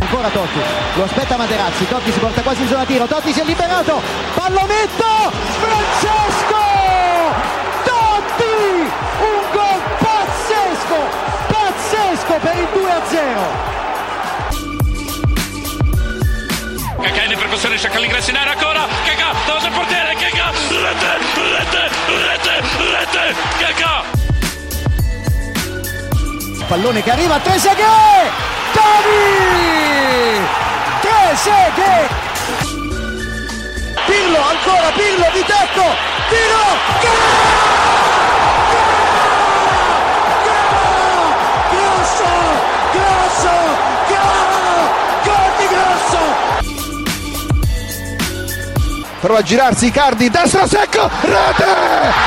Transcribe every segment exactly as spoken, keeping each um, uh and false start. Ancora Totti, lo aspetta Materazzi, Totti si porta quasi in zona tiro, Totti si è liberato, pallonetto, Francesco Totti, un gol pazzesco, pazzesco per il due a zero. Kaká in percussione, Kaká l'ingresso in area ancora, Kaká davanti al portiere, Kaká, rete, rete, rete, rete, Kaká. Pallone che arriva, Trezeguet! Toni! Trezeguet! Pirlo, ancora Pirlo di tecco! Tiro! Gol! Grosso! Grosso! Gol di Grosso! Prova a girarsi Icardi, destro secco! Rete!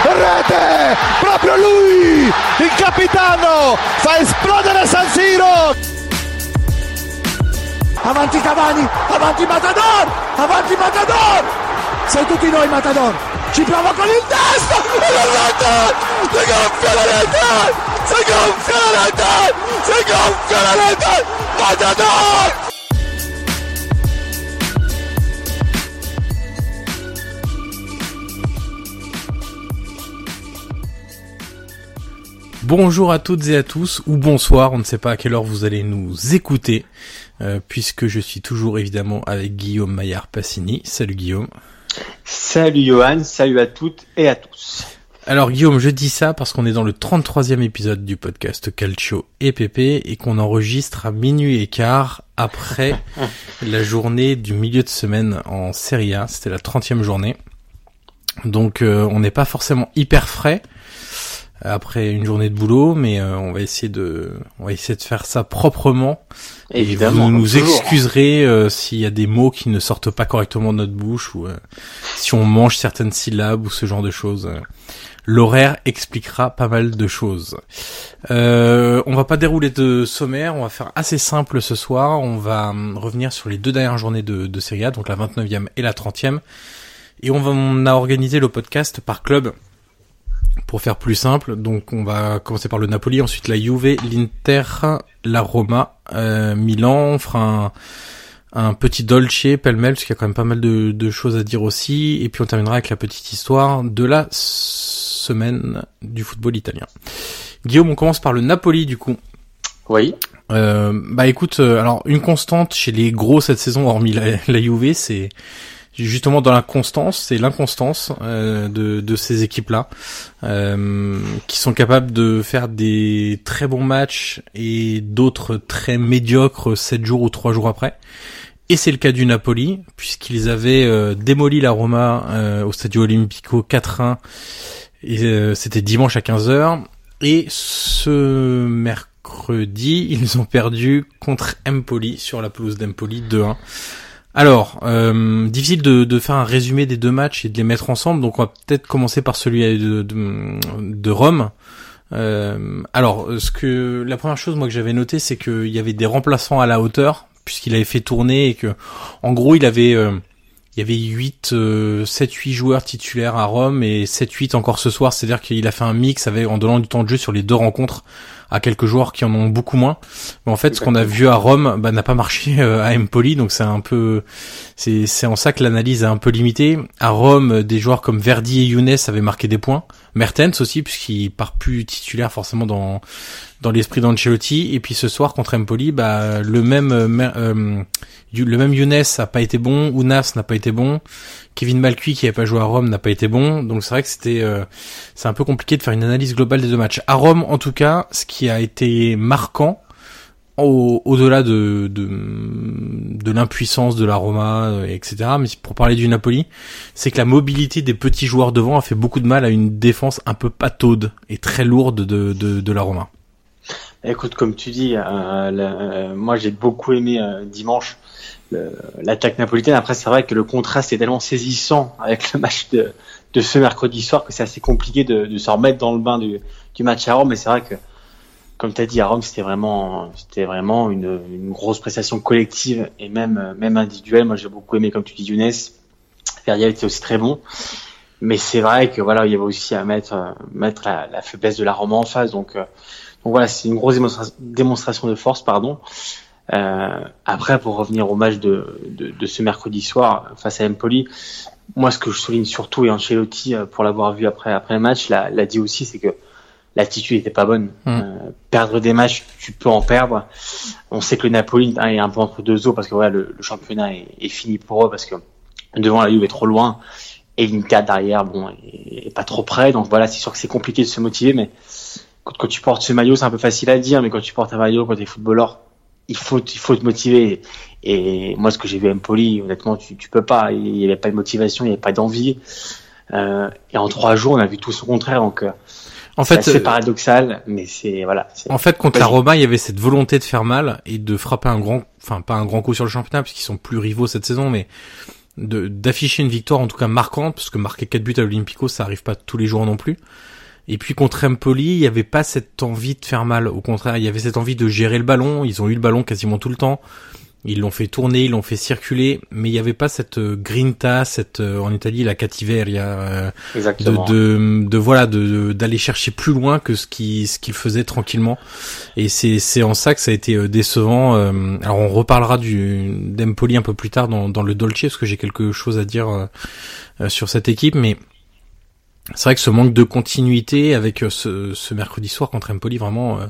Rete! Proprio lui! Il capitano! Fa esplodere San Siro! Avanti Cavani, avanti Matador, avanti Matador! Sei tutti noi Matador! Ci prova con il destro! Si gonfia la rete! Si gonfia la rete! Si gonfia la rete! Matador! Bonjour à toutes et à tous, ou bonsoir, on ne sait pas à quelle heure vous allez nous écouter, euh, puisque je suis toujours évidemment avec Guillaume Maillard-Passini. Salut Guillaume. Salut Johan, salut à toutes et à tous. Alors Guillaume, je dis ça parce qu'on est dans le trente-troisième épisode du podcast Calcio et Pépé et qu'on enregistre à minuit et quart après la journée du milieu de semaine en Serie A, c'était la trentième journée. Donc euh, on n'est pas forcément hyper frais après une journée de boulot, mais euh, on va essayer de on va essayer de faire ça proprement. Évidemment, et vous nous excuserez euh, s'il y a des mots qui ne sortent pas correctement de notre bouche ou euh, si on mange certaines syllabes ou ce genre de choses. L'horaire expliquera pas mal de choses. Euh, on va pas dérouler de sommaire, on va faire assez simple ce soir. On va revenir sur les deux dernières journées de, de Serie A, donc la vingt-neuvième et la trentième. Et on, va, on a organisé le podcast par club, pour faire plus simple. Donc on va commencer par le Napoli, ensuite la Juve, l'Inter, la Roma, euh, Milan, on fera un, un petit dolce pêle-mêle, parce qu'il y a quand même pas mal de, de choses à dire aussi, et puis on terminera avec la petite histoire de la semaine du football italien. Guillaume, on commence par le Napoli du coup. Oui. Euh, bah écoute, alors une constante chez les gros cette saison, hormis la, la Juve, c'est... justement dans la constance, c'est l'inconstance euh, de, de ces équipes-là euh, qui sont capables de faire des très bons matchs et d'autres très médiocres sept jours ou trois jours après. Et c'est le cas du Napoli, puisqu'ils avaient euh, démoli la Roma euh, au Stadio Olimpico quatre un, et euh, c'était dimanche à quinze heures, et ce mercredi, ils ont perdu contre Empoli, sur la pelouse d'Empoli, deux un. Alors, euh, difficile de, de faire un résumé des deux matchs et de les mettre ensemble, donc on va peut-être commencer par celui de, de, de Rome. Euh, alors, ce que la première chose moi que j'avais noté, c'est qu'il y avait des remplaçants à la hauteur, puisqu'il avait fait tourner et que, en gros, il avait, euh, il y avait huit, euh, sept huit joueurs titulaires à Rome et sept huit encore ce soir, c'est-à-dire qu'il a fait un mix avec en donnant du temps de jeu sur les deux rencontres à quelques joueurs qui en ont beaucoup moins. Mais en fait, ce qu'on a vu à Rome, bah, n'a pas marché euh, à Empoli, donc c'est un peu, c'est, c'est en ça que l'analyse est un peu limitée. À Rome, des joueurs comme Verdi et Younes avaient marqué des points. Mertens aussi, puisqu'il part plus titulaire forcément dans, dans l'esprit d'Ancelotti. Et puis ce soir, contre Empoli, bah, le même, euh, euh, le même Younes a pas été bon, Younes n'a pas été bon. Kevin Malcuit, qui n'avait pas joué à Rome, n'a pas été bon. Donc c'est vrai que c'était, euh, c'est un peu compliqué de faire une analyse globale des deux matchs. À Rome, en tout cas, ce qui a été marquant, au, au-delà de, de, de l'impuissance de la Roma, et cetera, mais pour parler du Napoli, c'est que la mobilité des petits joueurs devant a fait beaucoup de mal à une défense un peu pataude et très lourde de, de, de la Roma. Écoute, comme tu dis, euh, le, euh, moi j'ai beaucoup aimé euh, dimanche le, l'attaque napolitaine. Après, c'est vrai que le contraste est tellement saisissant avec le match de, de ce mercredi soir que c'est assez compliqué de, de se remettre dans le bain du, du match à Rome. Mais c'est vrai que, comme tu as dit, à Rome, c'était vraiment, c'était vraiment une, une grosse prestation collective et même, même individuelle. Moi, j'ai beaucoup aimé, comme tu dis, Younes. Ferdia était aussi très bon. Mais c'est vrai que voilà, il y avait aussi à mettre, mettre la, la faiblesse de la Roma en face. Donc, euh, Donc voilà, c'est une grosse démonstra- démonstration de force, pardon. Euh, après, pour revenir au match de, de, de ce mercredi soir face à Empoli, moi, ce que je souligne surtout, et Ancelotti, pour l'avoir vu après, après le match, l'a, l'a dit aussi, c'est que l'attitude n'était pas bonne. Mmh. Euh, perdre des matchs, tu peux en perdre. On sait que le Napoli hein, est un peu entre deux eaux, parce que voilà, le, le championnat est, est fini pour eux, parce que devant la Juve est trop loin, et l'Inter derrière, bon, est, est pas trop près. Donc voilà, c'est sûr que c'est compliqué de se motiver, mais... Quand tu portes ce maillot, c'est un peu facile à dire, mais quand tu portes un maillot, quand t'es footballeur, il faut, il faut te motiver. Et moi, ce que j'ai vu à Empoli, honnêtement, tu, tu peux pas. Il n'y avait pas de motivation, il n'y avait pas d'envie. Euh, et en trois jours, on a vu tout son contraire. Donc, en fait, c'est assez paradoxal, mais c'est voilà. C'est... En fait, contre la Roma, il y avait cette volonté de faire mal et de frapper un grand, enfin pas un grand coup sur le championnat, puisqu'ils sont plus rivaux cette saison, mais de, d'afficher une victoire en tout cas marquante, parce que marquer quatre buts à l'Olympico, ça arrive pas tous les jours non plus. Et puis contre Empoli, il n'y avait pas cette envie de faire mal. Au contraire, il y avait cette envie de gérer le ballon. Ils ont eu le ballon quasiment tout le temps. Ils l'ont fait tourner, ils l'ont fait circuler. Mais il n'y avait pas cette grinta, cette en Italie la cattiveria, Exactement. de, de, de voilà, de, de d'aller chercher plus loin que ce qui ce qu'ils faisaient tranquillement. Et c'est c'est en ça que ça a été décevant. Alors on reparlera du d'Empoli un peu plus tard dans dans le Dolce, parce que j'ai quelque chose à dire sur cette équipe, mais c'est vrai que ce manque de continuité avec ce, ce mercredi soir contre Empoli, vraiment euh,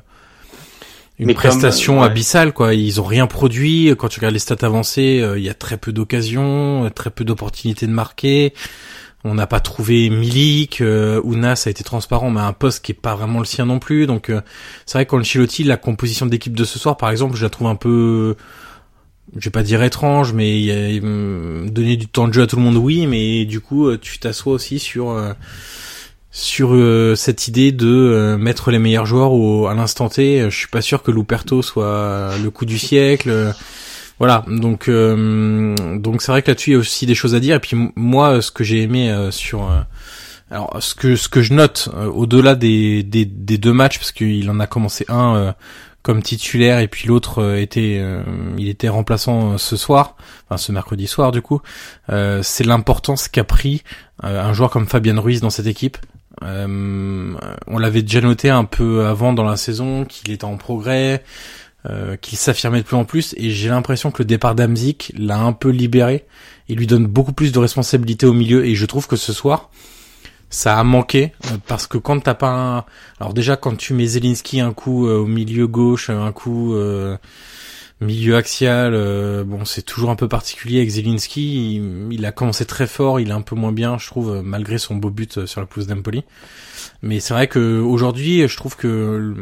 une Mais prestation comme, ouais. abyssale, quoi. Ils ont rien produit. Quand tu regardes les stats avancées, il euh, y a très peu d'occasions, très peu d'opportunités de marquer. On n'a pas trouvé Milik, euh, Ounas a été transparent, mais un poste qui est pas vraiment le sien non plus. Donc euh, c'est vrai qu'Ancelotti, la composition d'équipe de ce soir, par exemple, je la trouve un peu... Je vais pas dire étrange, mais euh, donner du temps de jeu à tout le monde, oui, mais du coup, tu t'assois aussi sur euh, sur euh, cette idée de euh, mettre les meilleurs joueurs au, à l'instant T. Je suis pas sûr que Luperto soit le coup du siècle. Voilà, donc euh, donc c'est vrai que là-dessus, il y a aussi des choses à dire. Et puis moi, ce que j'ai aimé euh, sur... Euh, alors ce que ce que je note, euh, au-delà des, des, des deux matchs, parce qu'il en a commencé un... Euh, comme titulaire, et puis l'autre était euh, il était remplaçant ce soir, enfin ce mercredi soir du coup, euh, c'est l'importance qu'a pris euh, un joueur comme Fabian Ruiz dans cette équipe. Euh, on l'avait déjà noté un peu avant dans la saison, qu'il était en progrès, euh, qu'il s'affirmait de plus en plus, et j'ai l'impression que le départ d'Amzik l'a un peu libéré, il lui donne beaucoup plus de responsabilités au milieu, et je trouve que ce soir... Ça a manqué, parce que quand t'as pas un... Alors déjà, quand tu mets Zelinski un coup euh, au milieu gauche, un coup euh, milieu axial, euh, bon, c'est toujours un peu particulier avec Zelinski. Il, il a commencé très fort, il est un peu moins bien, je trouve, malgré son beau but sur la pelouse d'Empoli. Mais c'est vrai que aujourd'hui, je trouve que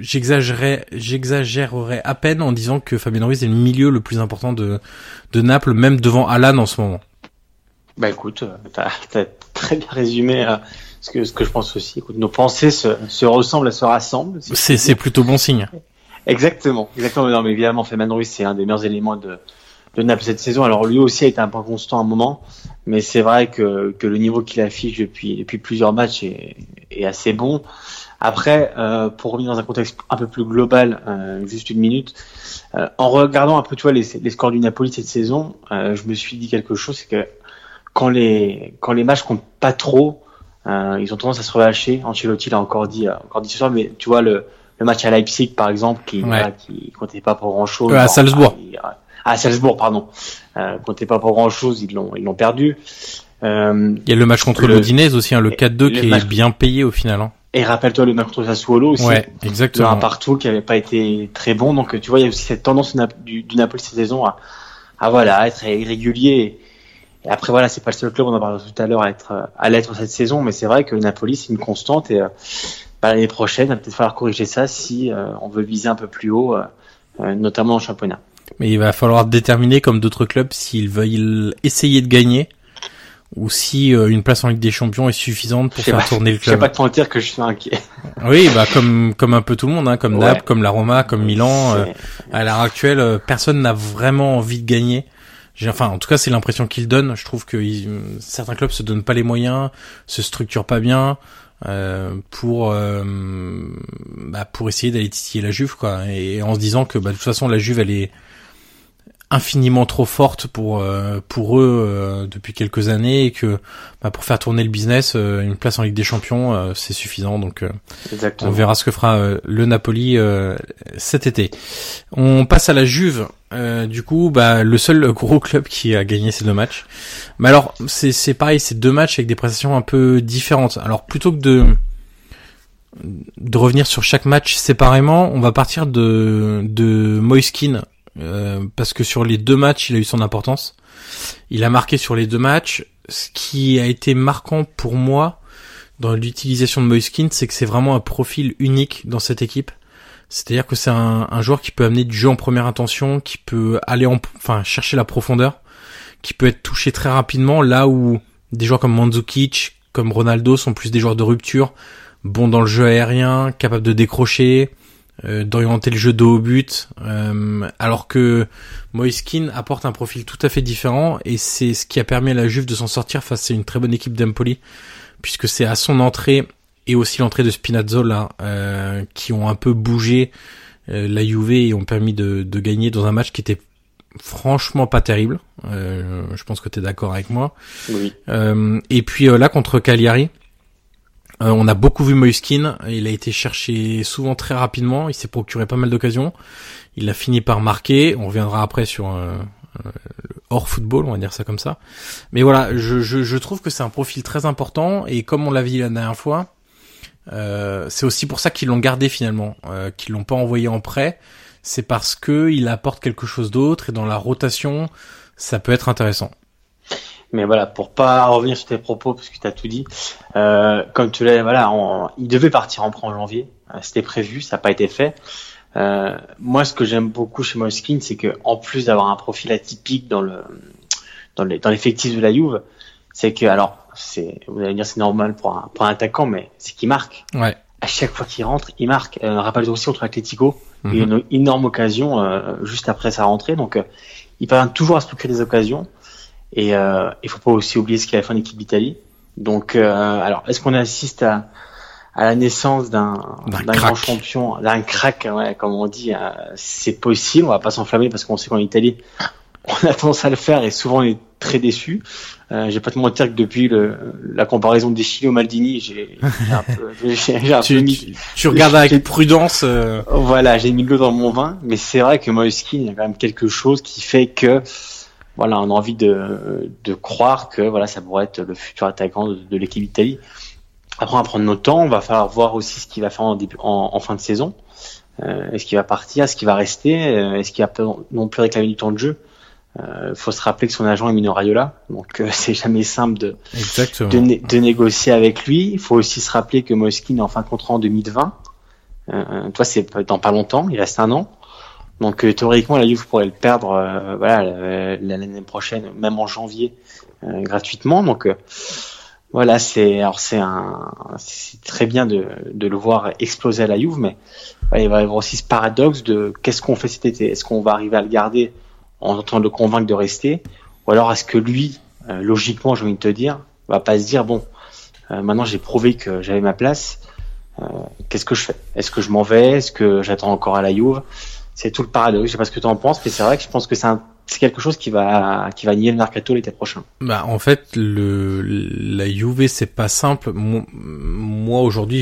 j'exagérerais, j'exagérerais à peine en disant que Fabian Ruiz est le milieu le plus important de, de Naples, même devant Alan en ce moment. Bah écoute, t'as, t'as très bien résumé euh, ce que ce que je pense aussi. Écoute, nos pensées se, se ressemblent, elles se rassemblent. C'est c'est, c'est plutôt bon signe. Exactement, exactement. Non, mais évidemment, Fabian Ruiz, c'est un des meilleurs éléments de de Naples cette saison. Alors lui aussi a été un point constant à un moment, mais c'est vrai que que le niveau qu'il affiche depuis depuis plusieurs matchs est est assez bon. Après, euh, pour revenir dans un contexte un peu plus global, euh, juste une minute, euh, en regardant un peu, tu vois, les les scores du Napoli cette saison, euh, je me suis dit quelque chose, c'est que Quand les quand les matchs comptent pas trop, euh, ils ont tendance à se relâcher. Ancelotti l'a encore dit, encore dit ce soir. Mais tu vois le le match à Leipzig par exemple, qui ouais. là, qui comptait pas pour grand chose. Euh, à Salzbourg. À, à Salzbourg, pardon. Euh, comptait pas pour grand chose. Ils l'ont ils l'ont perdu. Euh, Il y a le match contre l'Odinese aussi, hein, le quatre deux qui match... est bien payé au final. Hein. Et rappelle-toi le match contre Sassuolo aussi. Ouais, exactement. Un partout qui avait pas été très bon. Donc tu vois, il y a aussi cette tendance du, du Napoli cette saison à à voilà à être irrégulier. Et après, voilà, c'est pas le seul club, on en parle tout à l'heure, à être, à l'être cette saison, mais c'est vrai que Napoli, c'est une constante, et euh, bah, l'année prochaine, il va peut-être falloir corriger ça si euh, on veut viser un peu plus haut, euh, notamment en championnat. Mais il va falloir déterminer, comme d'autres clubs, s'ils veulent essayer de gagner, ou si euh, une place en Ligue des Champions est suffisante pour faire pas, tourner le club. Je vais pas te mentir que je suis inquiet. Oui, bah comme comme un peu tout le monde, hein, comme ouais. Naples, comme la Roma, comme Milan. Euh, à l'heure actuelle, euh, personne n'a vraiment envie de gagner. J'ai, enfin, en tout cas, c'est l'impression qu'ils donnent. Je trouve que ils, certains clubs se donnent pas les moyens, se structurent pas bien euh, pour euh, bah, pour essayer d'aller titiller la Juve, quoi. Et, et en se disant que bah de toute façon, la Juve, elle est infiniment trop forte pour euh, pour eux euh, depuis quelques années, et que bah, pour faire tourner le business, euh, une place en Ligue des Champions euh, c'est suffisant, donc euh, on verra ce que fera euh, le Napoli euh, cet été. On passe à la Juve, euh, du coup bah le seul gros club qui a gagné ces deux matchs. Mais alors c'est c'est pareil, c'est deux matchs avec des prestations un peu différentes. Alors plutôt que de de revenir sur chaque match séparément, on va partir de de Moïse Kean. Euh, parce que sur les deux matchs, il a eu son importance. Il a marqué sur les deux matchs. Ce qui a été marquant pour moi dans l'utilisation de Moïse Kean, c'est que c'est vraiment un profil unique dans cette équipe. C'est-à-dire que c'est un, un joueur qui peut amener du jeu en première intention, qui peut aller en, enfin, chercher la profondeur, qui peut être touché très rapidement, là où des joueurs comme Mandzukic, comme Ronaldo sont plus des joueurs de rupture, bons dans le jeu aérien, capables de décrocher, d'orienter le jeu dos au but, euh, alors que Moïse Kean apporte un profil tout à fait différent, et c'est ce qui a permis à la Juve de s'en sortir face à une très bonne équipe d'Empoli, puisque c'est à son entrée et aussi l'entrée de Spinazzola euh, qui ont un peu bougé euh, la Juve et ont permis de, de gagner dans un match qui était franchement pas terrible. Euh, je pense que t'es d'accord avec moi. Oui. Euh, et puis euh, là contre Cagliari, Euh, on a beaucoup vu Moïse Kean. Il a été cherché souvent très rapidement, il s'est procuré pas mal d'occasions, il a fini par marquer. On reviendra après sur euh, euh, le hors football, on va dire ça comme ça. Mais voilà, je, je, je trouve que c'est un profil très important, et comme on l'a vu la dernière fois, euh, c'est aussi pour ça qu'ils l'ont gardé finalement, euh, qu'ils l'ont pas envoyé en prêt. C'est parce que il apporte quelque chose d'autre, et dans la rotation, ça peut être intéressant. Mais voilà, pour pas revenir sur tes propos, parce que tu as tout dit, euh, comme tu l'as, voilà, on, il devait partir en prêt en janvier. C'était prévu, ça n'a pas été fait. Euh, moi, ce que j'aime beaucoup chez Moïse Kean, c'est que, en plus d'avoir un profil atypique dans le, dans le, dans l'effectif de la Juve, c'est que, alors, c'est, vous allez dire, c'est normal pour un, pour un attaquant, mais c'est qu'il marque. Ouais. À chaque fois qu'il rentre, il marque. Euh, rappelle-toi aussi contre l'Atlético, mm-hmm. il y a une énorme occasion, euh, juste après sa rentrée. Donc, euh, il parvient toujours à se procurer des occasions. Et euh, il faut pas aussi oublier ce qu'il a fait en équipe d'Italie. Donc, euh, alors, est-ce qu'on assiste à, à la naissance d'un, d'un, d'un grand champion, d'un crack, ouais, comme on dit, euh, c'est possible. On va pas s'enflammer parce qu'on sait qu'en Italie, on a tendance à le faire, et souvent on est très déçus. Euh, je vais pas te mentir que depuis le, la comparaison des Chili au Maldini, j'ai, j'ai un peu, j'ai, j'ai un tu, peu mis, tu, tu regardes avec j'ai, prudence. Euh... Voilà, j'ai mis de l'eau dans mon vin, mais c'est vrai que Moïse Kean, il y a quand même quelque chose qui fait que, voilà, on a envie de, de croire que voilà, ça pourrait être le futur attaquant de, de l'équipe d'Italie. Après, on va prendre notre temps. On va falloir voir aussi ce qu'il va faire en, début, en, en fin de saison. Euh, est-ce qu'il va partir? Est-ce qu'il va rester? euh, Est-ce qu'il va pas non plus réclamer du temps de jeu? Il euh, faut se rappeler que son agent est Mino Raiola. Donc, euh, c'est jamais simple de, de, né, de négocier avec lui. Il faut aussi se rappeler que Moïse Kean est en fin de contrat en deux mille vingt. Euh, toi, c'est dans pas longtemps. Il reste un an. Donc euh, théoriquement, la Juve pourrait le perdre euh, voilà euh, l'année prochaine, même en janvier, euh, gratuitement. Donc euh, voilà, c'est alors c'est un c'est très bien de de le voir exploser à la Juve, mais ouais, il va y avoir aussi ce paradoxe de qu'est-ce qu'on fait cet été? Est-ce qu'on va arriver à le garder en tentant de le convaincre de rester, ou alors est-ce que lui, euh, logiquement, j'ai envie de te dire, va pas se dire bon, euh, maintenant j'ai prouvé que j'avais ma place, euh, qu'est-ce que je fais? Est-ce que je m'en vais? Est-ce que j'attends encore à la Juve? C'est tout le paradoxe. Je sais pas ce que tu en penses, mais c'est vrai que je pense que c'est, un, c'est quelque chose qui va qui va nier le mercato l'été prochain. Bah en fait le la Juve c'est pas simple. Moi aujourd'hui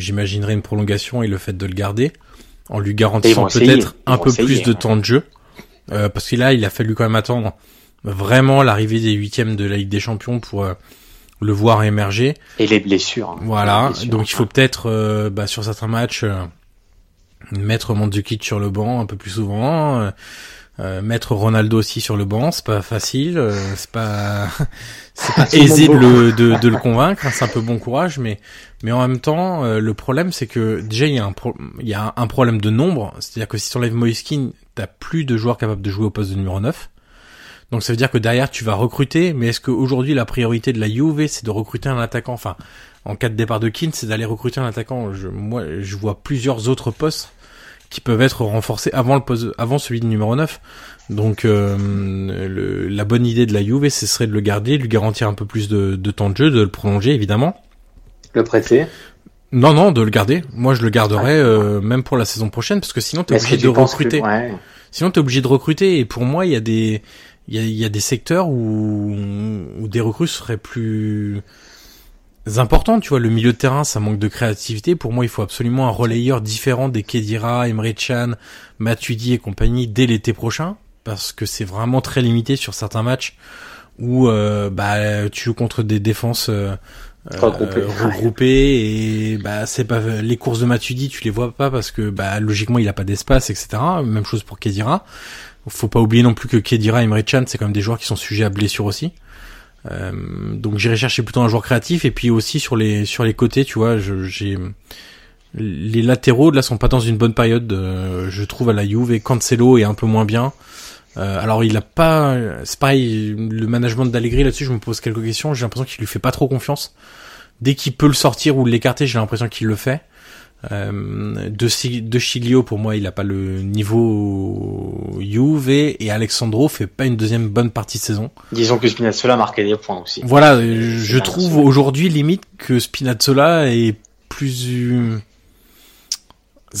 j'imaginerais une prolongation et le fait de le garder en lui garantissant peut-être un peu essayer, plus de temps de jeu, euh, parce que là il a fallu quand même attendre vraiment l'arrivée des huitièmes de la Ligue des Champions pour euh, le voir émerger. Et les blessures. Hein. Voilà. Les blessures, donc il faut peut-être euh, bah, sur certains matchs. Euh, mettre Mandzukic sur le banc un peu plus souvent, Euh, mettre Ronaldo aussi sur le banc, c'est pas facile, euh, c'est pas c'est pas aisé de le de, de le convaincre, c'est un peu bon courage, mais mais en même temps euh, le problème c'est que déjà il y a un pro- il y a un problème de nombre, c'est-à-dire que si tu enlèves Moïse Kean, t'as plus de joueurs capables de jouer au poste de numéro neuf. Donc ça veut dire que derrière tu vas recruter, mais est-ce que aujourd'hui la priorité de la Juve c'est de recruter un attaquant, enfin en cas de départ de Kean, c'est d'aller recruter un attaquant. Je moi je vois plusieurs autres postes qui peuvent être renforcés avant le pose, avant celui de numéro neuf. Donc euh, le, la bonne idée de la Juve, ce serait de le garder, lui garantir un peu plus de, de temps de jeu, de le prolonger évidemment. Le prêter ? Non non, de le garder. Moi je le garderais euh, même pour la saison prochaine parce que sinon t'es Est-ce obligé de recruter. Que... Ouais. Sinon t'es obligé de recruter et pour moi il y a des il y a, y a des secteurs où où des recrues seraient plus important, tu vois, le milieu de terrain, ça manque de créativité. Pour moi, il faut absolument un relayeur différent des Kedira, Emre Chan, Matuidi et compagnie dès l'été prochain, parce que c'est vraiment très limité sur certains matchs où euh, bah tu joues contre des défenses euh, regroupées, regroupées et bah c'est pas les courses de Matuidi, tu les vois pas parce que bah logiquement il a pas d'espace, et cetera. Même chose pour Kedira. Faut pas oublier non plus que Kedira, Emre Chan, c'est quand même des joueurs qui sont sujets à blessures aussi. Euh, donc j'irai chercher plutôt un joueur créatif et puis aussi sur les sur les côtés, tu vois, je, j'ai les latéraux là sont pas dans une bonne période, euh, je trouve à la Juve, et Cancelo est un peu moins bien. Euh, alors il a pas, c'est pareil, le management d'Allegri là-dessus, je me pose quelques questions, j'ai l'impression qu'il lui fait pas trop confiance. Dès qu'il peut le sortir ou l'écarter, j'ai l'impression qu'il le fait. Euh, de, de Chiglio pour moi il a pas le niveau Juve, et Alexandro fait pas une deuxième bonne partie de saison. Disons que Spinazzola marquait des points aussi. Voilà, je trouve aujourd'hui limite que Spinazzola est plus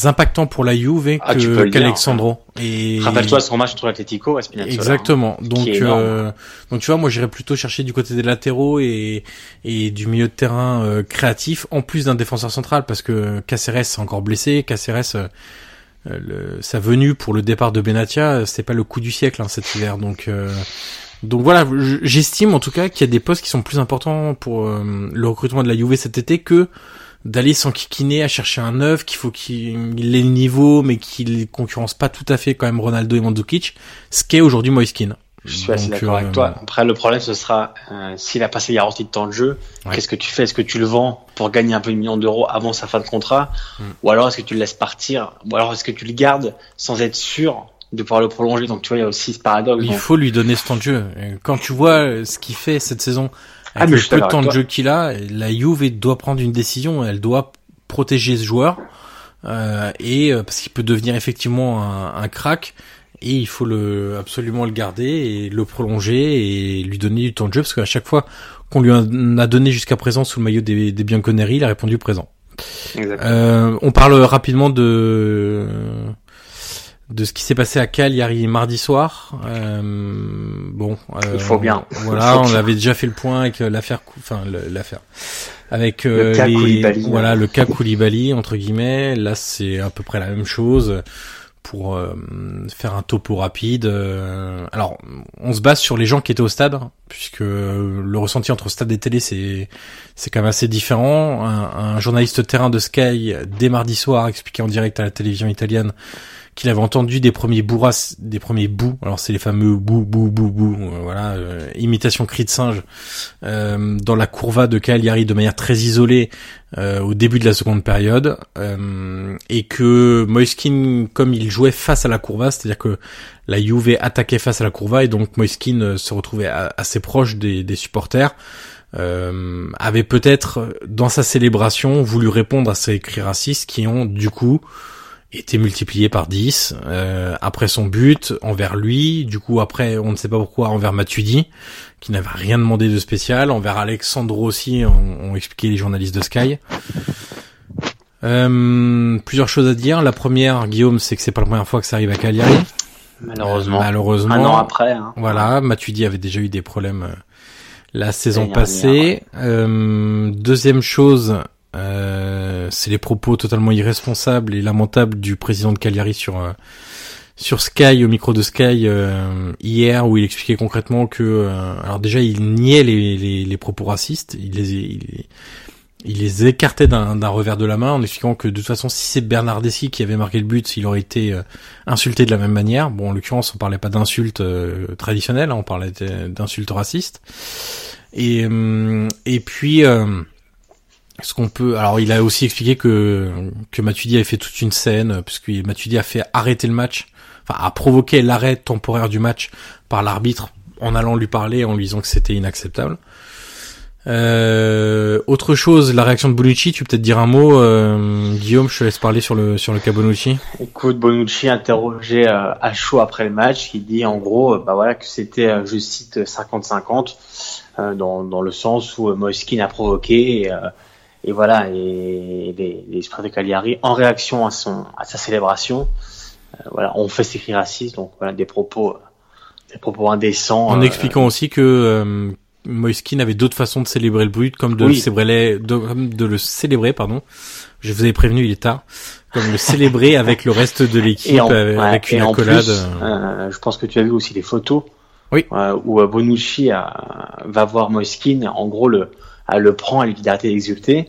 impactant pour la Juve ah, que, qu'Alexandro. Dire, et rappelle-toi son match contre l'Atlético à Spinazzola. Exactement. Donc euh, donc tu vois, moi j'irais plutôt chercher du côté des latéraux et et du milieu de terrain euh, créatif en plus d'un défenseur central, parce que Caceres est encore blessé. Caceres euh, le, sa venue pour le départ de Benatia, c'est pas le coup du siècle hein, cet hiver. Donc euh, donc voilà, j'estime en tout cas qu'il y a des postes qui sont plus importants pour euh, le recrutement de la Juve cet été que d'aller s'enquiquiner à chercher un neuf qu'il faut qu'il ait le niveau mais qu'il concurrence pas tout à fait quand même Ronaldo et Mandzukic, ce qu'est aujourd'hui Moïse Kean. Je suis assez Donc, d'accord euh... avec toi. Après le problème ce sera euh, s'il a passé les garanties de temps de jeu, ouais. Qu'est-ce que tu fais ? Est-ce que tu le vends pour gagner un peu de millions d'euros avant sa fin de contrat, mm. ou alors est-ce que tu le laisses partir, ou alors est-ce que tu le gardes sans être sûr de pouvoir le prolonger ? Donc tu vois il y a aussi ce paradoxe. Il donc... faut lui donner ce temps de jeu. Quand tu vois ce qu'il fait cette saison. Avec ah, le peu de temps de jeu qu'il a, la Juve doit prendre une décision, elle doit protéger ce joueur, euh, et parce qu'il peut devenir effectivement un, un crack, et il faut le absolument le garder et le prolonger et lui donner du temps de jeu, parce qu'à chaque fois qu'on lui en a donné jusqu'à présent sous le maillot des, des Bianconeri, il a répondu présent. Euh, on parle rapidement de de ce qui s'est passé à Cagliari mardi soir. Euh, bon, euh, il faut bien. On, voilà, on avait déjà fait le point avec l'affaire, enfin le, l'affaire avec euh, le cas les, Koulibaly, voilà le cas Koulibaly entre guillemets. Là, c'est à peu près la même chose. Pour euh, faire un topo rapide. Euh, alors, on se base sur les gens qui étaient au stade, puisque le ressenti entre stade et télé, c'est c'est quand même assez différent. Un, un journaliste terrain de Sky dès mardi soir expliquait en direct à la télévision italienne qu'il avait entendu des premiers bourras, des premiers bous. Alors c'est les fameux bou bou bou bou, voilà, euh, imitation cri de singe euh, dans la curva de Cagliari de manière très isolée euh, au début de la seconde période, euh, et que Moïse Kean, comme il jouait face à la curva, c'est-à-dire que la Juve attaquait face à la curva et donc Moïse Kean se retrouvait a- assez proche des, des supporters, euh, avait peut-être dans sa célébration voulu répondre à ces cris racistes qui ont du coup était multiplié par dix euh, après son but envers lui, du coup après on ne sait pas pourquoi envers Matuidi qui n'avait rien demandé de spécial, envers Alexandro aussi ont on expliqué les journalistes de Sky. Euh, plusieurs choses à dire. La première, Guillaume, c'est que c'est pas la première fois que ça arrive à Cagliari. Malheureusement. Euh, malheureusement. Un an après. Hein. Voilà, Matuidi avait déjà eu des problèmes euh, la saison bien, passée. Bien, ouais. euh, deuxième chose. Euh, c'est les propos totalement irresponsables et lamentables du président de Cagliari sur euh, sur Sky, au micro de Sky euh, hier, où il expliquait concrètement que euh, alors déjà il niait les, les les propos racistes, il les il, il les écartait d'un, d'un revers de la main en expliquant que de toute façon si c'est Bernardeschi qui avait marqué le but, il aurait été euh, insulté de la même manière. Bon, en l'occurrence on parlait pas d'insultes euh, traditionnelles, hein, on parlait d'insultes racistes. Et euh, et puis euh, ce qu'on peut, alors il a aussi expliqué que que Matuidi avait fait toute une scène puisque Matuidi a fait arrêter le match, enfin a provoqué l'arrêt temporaire du match par l'arbitre en allant lui parler en lui disant que c'était inacceptable. Euh, autre chose, la réaction de Bonucci, tu peux peut-être dire un mot, euh, Guillaume, je te laisse parler sur le, sur le cas Bonucci. Écoute, Bonucci interrogé euh, à chaud après le match, qui dit en gros, euh, bah voilà, que c'était, euh, je cite, cinquante cinquante, euh, dans, dans le sens où euh, Moïse Kean a provoqué, et, euh, et voilà, et, et les, les esprits de Cagliari, en réaction à son, à sa célébration, euh, voilà, ont fait ces cris racistes, donc voilà, des propos, euh, des propos indécents. En euh, expliquant euh, aussi que, euh, Moïse Kean avait d'autres façons de célébrer le but, comme de, oui. le, célébrer, de, de le célébrer, pardon. Je vous avais prévenu, il est tard. Comme le célébrer avec le reste de l'équipe, en, avec voilà, une accolade. Plus, euh, je pense que tu as vu aussi les photos. Oui. Euh, où Bonucci a, va voir Moïse Kean, en gros, le, a, le prend à l'humilité exultée,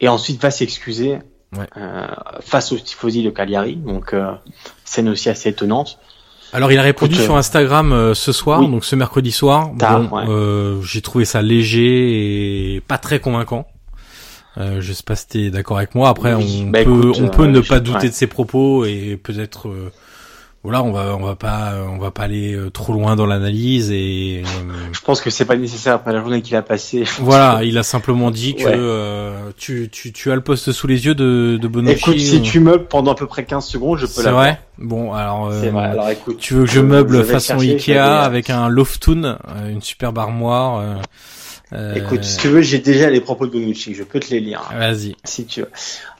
et ensuite va s'excuser ouais. euh, face aux tifosi de Cagliari. Donc, euh, scène aussi assez étonnante. Alors il a répondu okay. sur Instagram euh, ce soir, oui. donc ce mercredi soir. Tard, bon, ouais. euh, j'ai trouvé ça léger et pas très convaincant. Euh, je sais pas si t'es d'accord avec moi. Après, oui. on bah, peut, écoute, on peut euh, ne pas douter ouais. de ses propos et peut-être, euh, voilà, on va, on va pas, on va pas aller trop loin dans l'analyse et. Euh, je pense que c'est pas nécessaire après la journée qu'il a passée. Voilà, il a simplement dit que ouais. euh, tu, tu, tu as le poste sous les yeux de, de Bonucci. Écoute, si tu meubles pendant à peu près quinze secondes, je peux l'avoir. C'est vrai. Bon, alors, euh, alors écoute, tu veux que je meuble je façon chercher, Ikea avec un Loftun, une superbe armoire. Euh, euh... Écoute, si tu veux, j'ai déjà les propos de Bonucci, je peux te les lire. Vas-y. Si tu veux.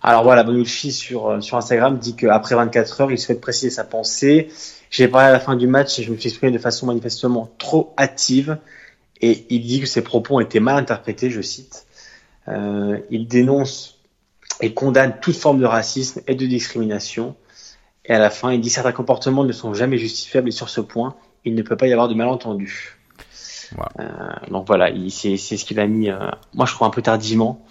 Alors voilà, Bonucci sur sur Instagram dit qu'après vingt-quatre heures, il souhaite préciser sa pensée. J'ai parlé à la fin du match et je me suis exprimé de façon manifestement trop hâtive. Et il dit que ses propos ont été mal interprétés, je cite. Euh, il dénonce et condamne toute forme de racisme et de discrimination. Et à la fin, il dit « Certains comportements ne sont jamais justifiables et sur ce point, il ne peut pas y avoir de malentendu. Wow. » euh, Donc voilà, il, c'est, c'est ce qu'il a mis, euh, moi je crois un peu tardivement.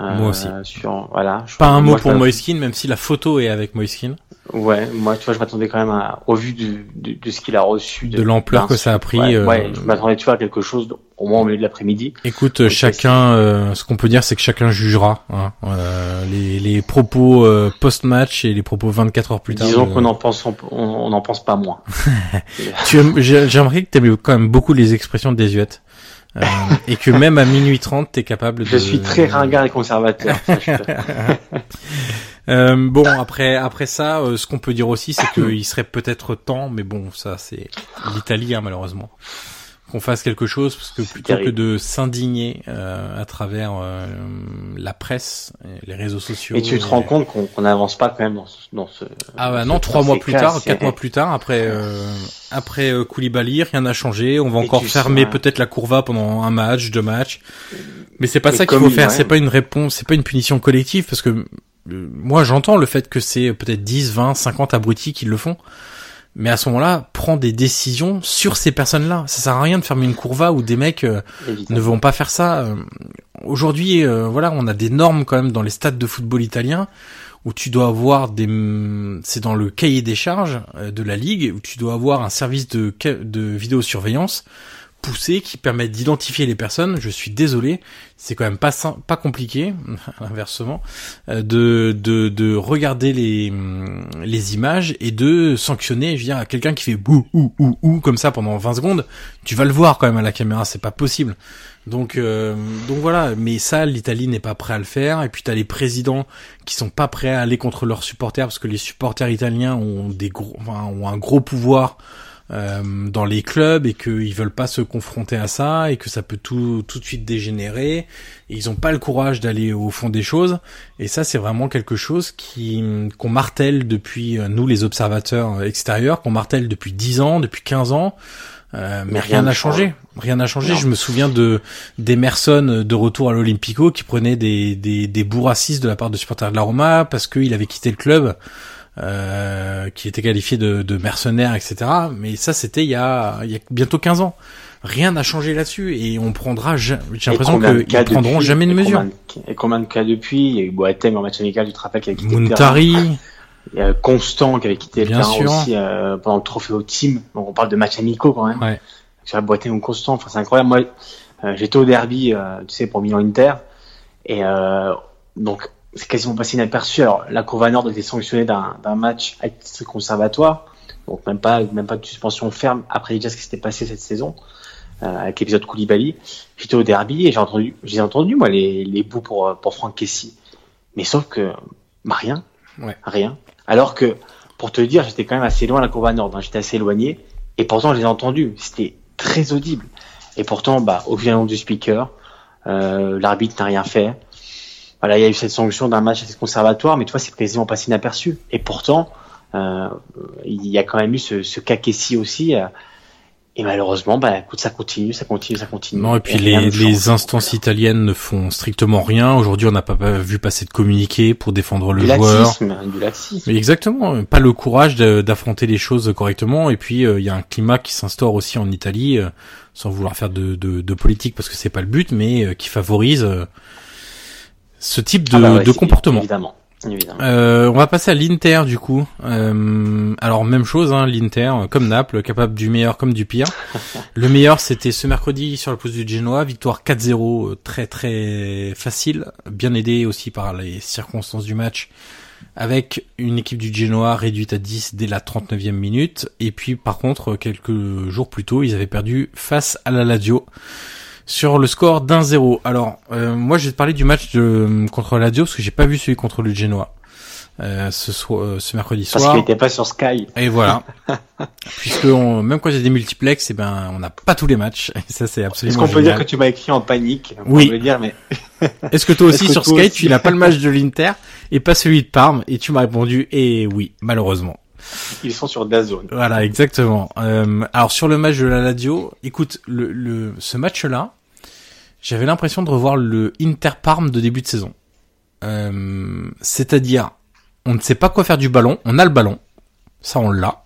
Euh, moi aussi. Sur, voilà, je pas un mot moi, pour Moïse Kean, même si la photo est avec Moïse Kean. Ouais, moi tu vois, je m'attendais quand même à, au vu de, de, de ce qu'il a reçu. De, de l'ampleur que ça a pris. Ouais, euh... ouais je m'attendais tu vois, à quelque chose au moins au milieu de l'après-midi. Écoute, donc, chacun, euh, ce qu'on peut dire c'est que chacun jugera hein, euh, les, les propos euh, post-match et les propos vingt-quatre heures plus tard. Disons euh... qu'on en pense, on, on en pense pas moins. tu aimes, j'aimerais que t'aimes quand même beaucoup les expressions désuètes. euh, et que même à minuit trente, t'es capable de... Je suis très ringard et conservateur. euh, bon, après après ça, euh, ce qu'on peut dire aussi, c'est qu'il serait peut-être temps, mais bon, ça c'est l'Italie, hein, malheureusement, qu'on fasse quelque chose, parce que c'est plutôt terrible. Que de s'indigner euh, à travers euh, la presse, les réseaux sociaux... Et tu te et... rends compte qu'on n'avance pas quand même dans ce... Dans ce ah bah non, trois mois plus classe, tard, quatre mois plus tard, après... Euh... Après euh, Koulibaly, rien n'a changé. On va et encore fermer sais, peut-être la Courva pendant un match, deux matchs. Mais c'est pas ça qu'il faut faire. Même. C'est pas une réponse, c'est pas une punition collective parce que euh, moi j'entends le fait que c'est peut-être dix, vingt, cinquante abrutis qui le font. Mais à ce moment-là, prends des décisions sur ces personnes-là. Ça sert à rien de fermer une Courva où des mecs euh, ne vont pas faire ça. Euh, aujourd'hui, euh, voilà, on a des normes quand même dans les stades de football italiens. Où tu dois avoir des, c'est dans le cahier des charges de la ligue, où tu dois avoir un service de, de vidéosurveillance poussé qui permet d'identifier les personnes. Je suis désolé, c'est quand même pas pas compliqué, inversement, de de de regarder les les images et de sanctionner. Je veux dire, quelqu'un qui fait bouh ou ou ou comme ça pendant vingt secondes, tu vas le voir quand même à la caméra, c'est pas possible. Donc euh, donc voilà, mais ça l'Italie n'est pas prêt à le faire. Et puis t'as les présidents qui sont pas prêts à aller contre leurs supporters parce que les supporters italiens ont des gros, enfin, ont un gros pouvoir euh, dans les clubs et qu'ils veulent pas se confronter à ça et que ça peut tout tout de suite dégénérer. Et ils ont pas le courage d'aller au fond des choses. Et ça c'est vraiment quelque chose qui qu'on martèle depuis nous les observateurs extérieurs, qu'on martèle depuis dix ans, depuis quinze ans. Euh, mais, mais rien n'a changé. changé. Rien n'a changé. Non. Je me souviens de d'Emerson de retour à l'Olympico qui prenait des des des bouts racistes de la part de supporters de la Roma parce qu'il avait quitté le club, euh, qui était qualifié de, de mercenaire, et cetera. Mais ça c'était il y a il y a bientôt quinze ans. rien n'a changé là-dessus et on prendra. J'ai l'impression qu'ils prendront jamais de mesure. Et combien de cas depuis? Il y a eu Boateng en match amical, tu te rappelles, qui a quitté Montari. Le terrain. Il y a Constant qui avait quitté Bien le terrain sûr. aussi euh, pendant le trophée au team. Donc on parle de matchs amicaux quand même. Ouais. Sur Boateng ou Constant, enfin c'est incroyable. Moi, euh, j'étais au derby, euh, tu sais, pour Milan Inter, et euh, donc c'est quasiment passé inaperçu. Alors la Courneur était sanctionnée d'un, d'un match à titre conservatoire. Donc même pas, même pas de suspension ferme après déjà ce qui s'était passé cette saison euh, avec l'épisode Koulibaly. J'étais au derby et j'ai entendu, j'ai entendu moi les les bouts pour pour Franck Kessy. Mais sauf que bah, rien, ouais. rien. Alors que pour te dire, j'étais quand même assez loin à la courbe à nord, hein, j'étais assez éloigné et pourtant je les ai entendus. C'était très audible. Et pourtant, bah au violon du speaker, euh, l'arbitre n'a rien fait. Voilà, il y a eu cette sanction d'un match assez conservatoire, mais tu vois, c'est quasiment passé inaperçu. Et pourtant. Euh, il y a quand même eu ce, ce cas Kessy aussi euh, et malheureusement bah, écoute, ça continue ça continue ça continue non, et puis et les, les instances italiennes ne font strictement rien. Aujourd'hui on n'a pas, pas vu passer de communiqué pour défendre le du laxisme, joueur du laxisme. Exactement, pas le courage de, d'affronter les choses correctement. Et puis il euh, y a un climat qui s'instaure aussi en Italie euh, sans vouloir faire de, de, de politique parce que c'est pas le but, mais euh, qui favorise euh, ce type de, ah bah ouais, de comportement évidemment. Euh, on va passer à l'Inter du coup. Euh, alors même chose, hein, l'Inter comme Naples, capable du meilleur comme du pire. Le meilleur c'était ce mercredi sur la pelouse du Genoa, victoire quatre zéro, très très facile, bien aidé aussi par les circonstances du match, avec une équipe du Genoa réduite à dix dès la trente-neuvième minute. Et puis par contre quelques jours plus tôt ils avaient perdu face à la Lazio sur le score d'un zéro. Alors, euh, moi, je vais te parler du match de, contre la Lazio, parce que j'ai pas vu celui contre le Genoa, euh, ce soir, ce mercredi soir. Parce qu'il était pas sur Sky. Et voilà. Puisque on, même quand il y a des multiplex, eh ben, on n'a pas tous les matchs. Et ça, c'est absolument. Est-ce qu'on génial. peut dire que tu m'as écrit en panique? Oui. On peut dire, mais. Est-ce que toi aussi, que sur Sky, aussi tu n'as pas le match de l'Inter et pas celui de Parme? Et tu m'as répondu, et oui, malheureusement. Ils sont sur DAZN. Voilà, exactement. Euh, alors, sur le match de la Lazio, écoute, le, le, ce match-là, j'avais l'impression de revoir le Inter-Parme de début de saison. Euh, c'est-à-dire, on ne sait pas quoi faire du ballon. On a le ballon. Ça, on l'a.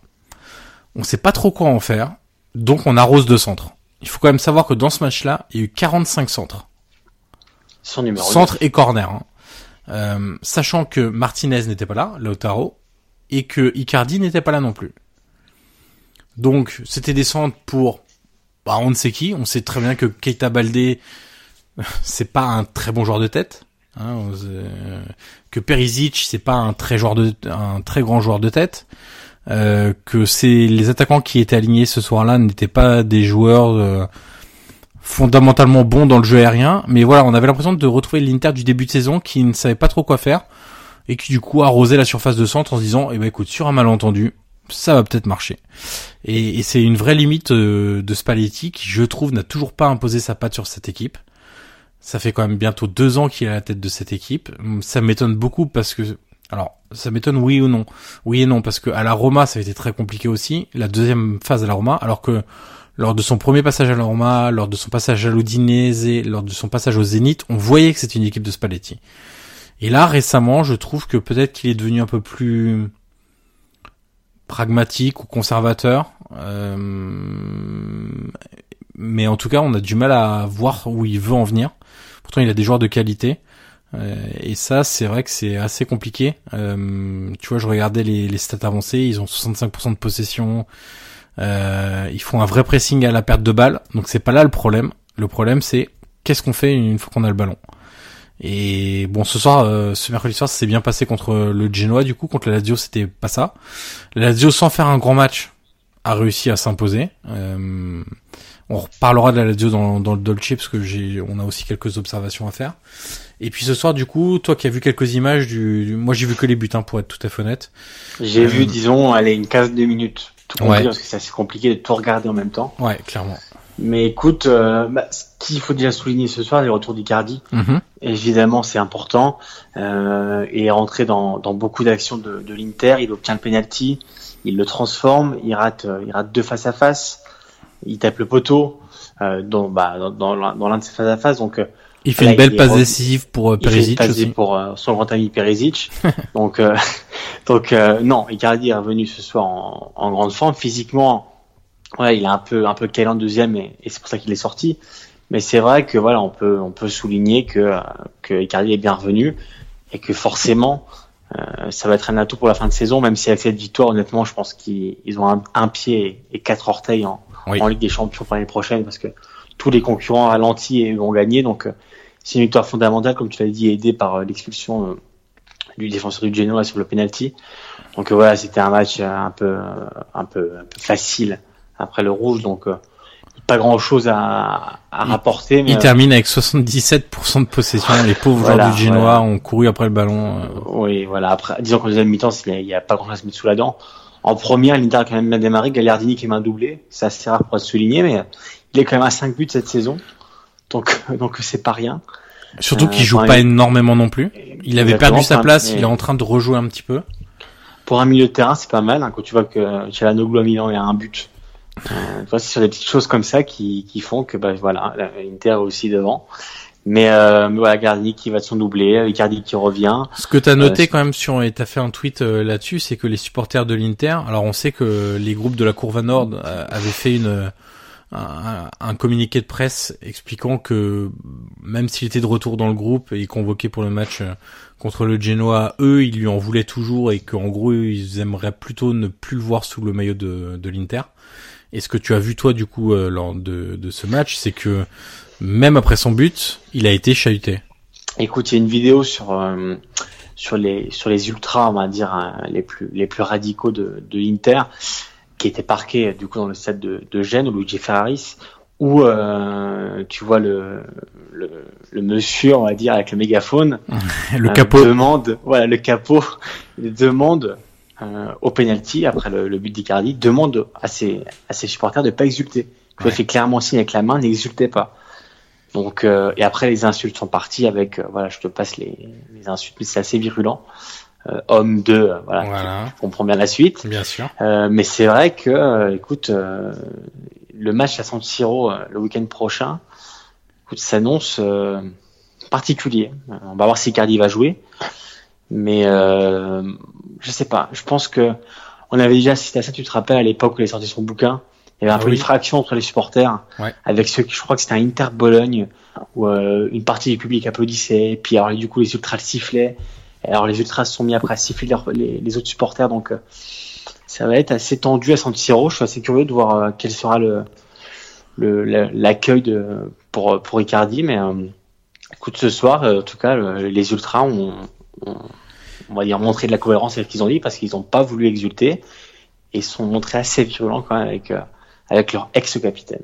On ne sait pas trop quoi en faire. Donc, on arrose de centres. Il faut quand même savoir que dans ce match-là, il y a eu quarante-cinq centres. Son numéro centre et corner. Hein. Euh, sachant que Martinez n'était pas là, Lautaro, et que Icardi n'était pas là non plus. Donc, c'était des centres pour... Bah, on ne sait qui. On sait très bien que Keita Baldé, c'est pas un très bon joueur de tête, hein, euh, que Perisic, c'est pas un très joueur de, un très grand joueur de tête, euh, que c'est les attaquants qui étaient alignés ce soir-là n'étaient pas des joueurs euh, fondamentalement bons dans le jeu aérien. Mais voilà, on avait l'impression de retrouver l'Inter du début de saison qui ne savait pas trop quoi faire et qui du coup arrosait la surface de centre en se disant, eh ben écoute, sur un malentendu, ça va peut-être marcher. Et, et c'est une vraie limite euh, de Spalletti qui, je trouve, n'a toujours pas imposé sa patte sur cette équipe. Ça fait quand même bientôt deux ans qu'il est à la tête de cette équipe. Ça m'étonne beaucoup parce que... Alors, ça m'étonne oui ou non. Oui et non, parce que à la Roma, ça a été très compliqué aussi. La deuxième phase à la Roma, alors que lors de son premier passage à la Roma, lors de son passage à l'Udinese, lors de son passage au Zénith, on voyait que c'était une équipe de Spalletti. Et là, récemment, je trouve que peut-être qu'il est devenu un peu plus... pragmatique ou conservateur, euh... mais en tout cas on a du mal à voir où il veut en venir. Pourtant il a des joueurs de qualité, euh... et ça c'est vrai que c'est assez compliqué. Euh... Tu vois, je regardais les, les stats avancées, ils ont soixante-cinq pour cent de possession, euh... ils font un vrai pressing à la perte de balle, donc c'est pas là le problème. Le problème c'est qu'est-ce qu'on fait une fois qu'on a le ballon. Et bon, ce soir, euh, ce mercredi soir, ça s'est bien passé contre le Genoa, du coup, contre la Lazio, c'était pas ça. La Lazio, sans faire un grand match, a réussi à s'imposer. Euh, on reparlera de la Lazio dans, dans le Dolce, parce que j'ai, on a aussi quelques observations à faire. Et puis ce soir, du coup, toi qui as vu quelques images du, du moi j'ai vu que les buts, hein, pour être tout à fait honnête. J'ai euh, vu, disons, allez, une quinzaine de minutes, tout compris, ouais. Parce que c'est assez compliqué de tout regarder en même temps. Ouais, clairement. Mais écoute, euh, bah, ce qu'il faut déjà souligner ce soir, les retours d'Icardi, mmh. évidemment c'est important, euh, et rentré dans, dans beaucoup d'actions de, de l'Inter, il obtient le penalty, il le transforme, il rate, il rate deux face à face, il tape le poteau euh, dans, bah, dans, dans, dans l'un de ses face à face, donc euh, il fait là, une belle passe décisive pour euh, Perisic aussi, pour euh, son grand ami Perisic. donc euh, donc euh, non, Icardi est revenu ce soir en, en grande forme, physiquement. ouais, il a un peu un peu calé en deuxième et, et c'est pour ça qu'il est sorti. Mais c'est vrai que voilà, on peut on peut souligner que que Icardi est bien revenu et que forcément euh, ça va être un atout pour la fin de saison, même si avec cette victoire, honnêtement, je pense qu'ils ils ont un, un pied et quatre orteils en, oui. en Ligue des Champions pour l'année prochaine, parce que tous les concurrents ralentis et vont gagner. Donc c'est une victoire fondamentale, comme tu l'as dit, aidée par euh, l'expulsion euh, du défenseur du Genoa sur le penalty. Donc euh, voilà, c'était un match euh, un peu euh, un peu un peu facile après le rouge, donc euh, pas grand chose à, à rapporter. Mais... il termine avec soixante-dix-sept pour cent de possession. Les pauvres voilà, joueurs du Genoa voilà. ont couru après le ballon. Euh... Oui, voilà. Après, disons qu'en deuxième mi-temps, il n'y a, a pas grand chose à se mettre sous la dent. En première, l'Inter a quand même bien démarré. Gagliardini qui est main doublée. C'est assez rare pour être souligné, mais il est quand même à cinq buts cette saison. Donc, donc c'est pas rien. Surtout qu'il euh, joue enfin, pas il... énormément non plus. Il avait perdu sa place. Mais... il est en train de rejouer un petit peu. Pour un milieu de terrain, c'est pas mal. Hein, quand tu vois que Çalhanoğlu à Milan est à un but. Euh, c'est sur des petites choses comme ça qui, qui font que, bah, voilà, l'Inter est aussi devant. Mais, euh, mais voilà, Icardi qui va de son doublé, Icardi qui revient. Ce que t'as noté euh, quand même sur, et t'as fait un tweet euh, là-dessus, c'est que les supporters de l'Inter, alors on sait que les groupes de la Curva Nord euh, avaient fait une, un, un communiqué de presse expliquant que même s'il était de retour dans le groupe et convoqué pour le match euh, contre le Genoa, eux, ils lui en voulaient toujours et qu'en gros, ils aimeraient plutôt ne plus le voir sous le maillot de, de l'Inter. Et ce que tu as vu toi du coup euh, lors de, de ce match, c'est que même après son but, il a été chahuté. Écoute, il y a une vidéo sur euh, sur les sur les ultras, on va dire hein, les plus les plus radicaux de de l'Inter, qui étaient parqués du coup dans le stade de, de Gênes, Luigi Ferraris, où euh, tu vois le, le le monsieur, on va dire avec le mégaphone, le euh, capot demande, voilà le capot demande. Euh, au penalty après le, le but d'Icardi, demande à ses, à ses supporters de pas exulter. Il ouais. fait clairement signe avec la main, n'exultez pas. Donc euh, et après les insultes sont parties avec euh, voilà, je te passe les, les insultes, mais c'est assez virulent. Euh, homme de euh, voilà, voilà. Tu comprends bien la suite. Bien sûr. Euh, mais c'est vrai que, euh, écoute, euh, le match à San Siro euh, le week-end prochain, écoute, s'annonce euh, particulier. Euh, on va voir si Icardi va jouer. Mais euh, je sais pas. Je pense que on avait déjà assisté à ça. Tu te rappelles à l'époque où il est sorti son bouquin, il y avait un oui. peu une fraction entre les supporters, ouais. avec ceux qui, je crois que c'était un Inter Bologne où euh, une partie du public applaudissait, puis alors du coup les ultras le sifflaient. Alors les ultras se sont mis après à siffler leur, les, les autres supporters, donc euh, ça va être assez tendu à San Siro. Je suis assez curieux de voir euh, quel sera le, le la, l'accueil de pour pour Icardi. Mais euh, écoute, ce soir, euh, en tout cas, le, les ultras ont on va dire montrer de la cohérence avec ce qu'ils ont dit, parce qu'ils n'ont pas voulu exulter et sont montrés assez violents quand même avec, euh, avec leur ex-capitaine.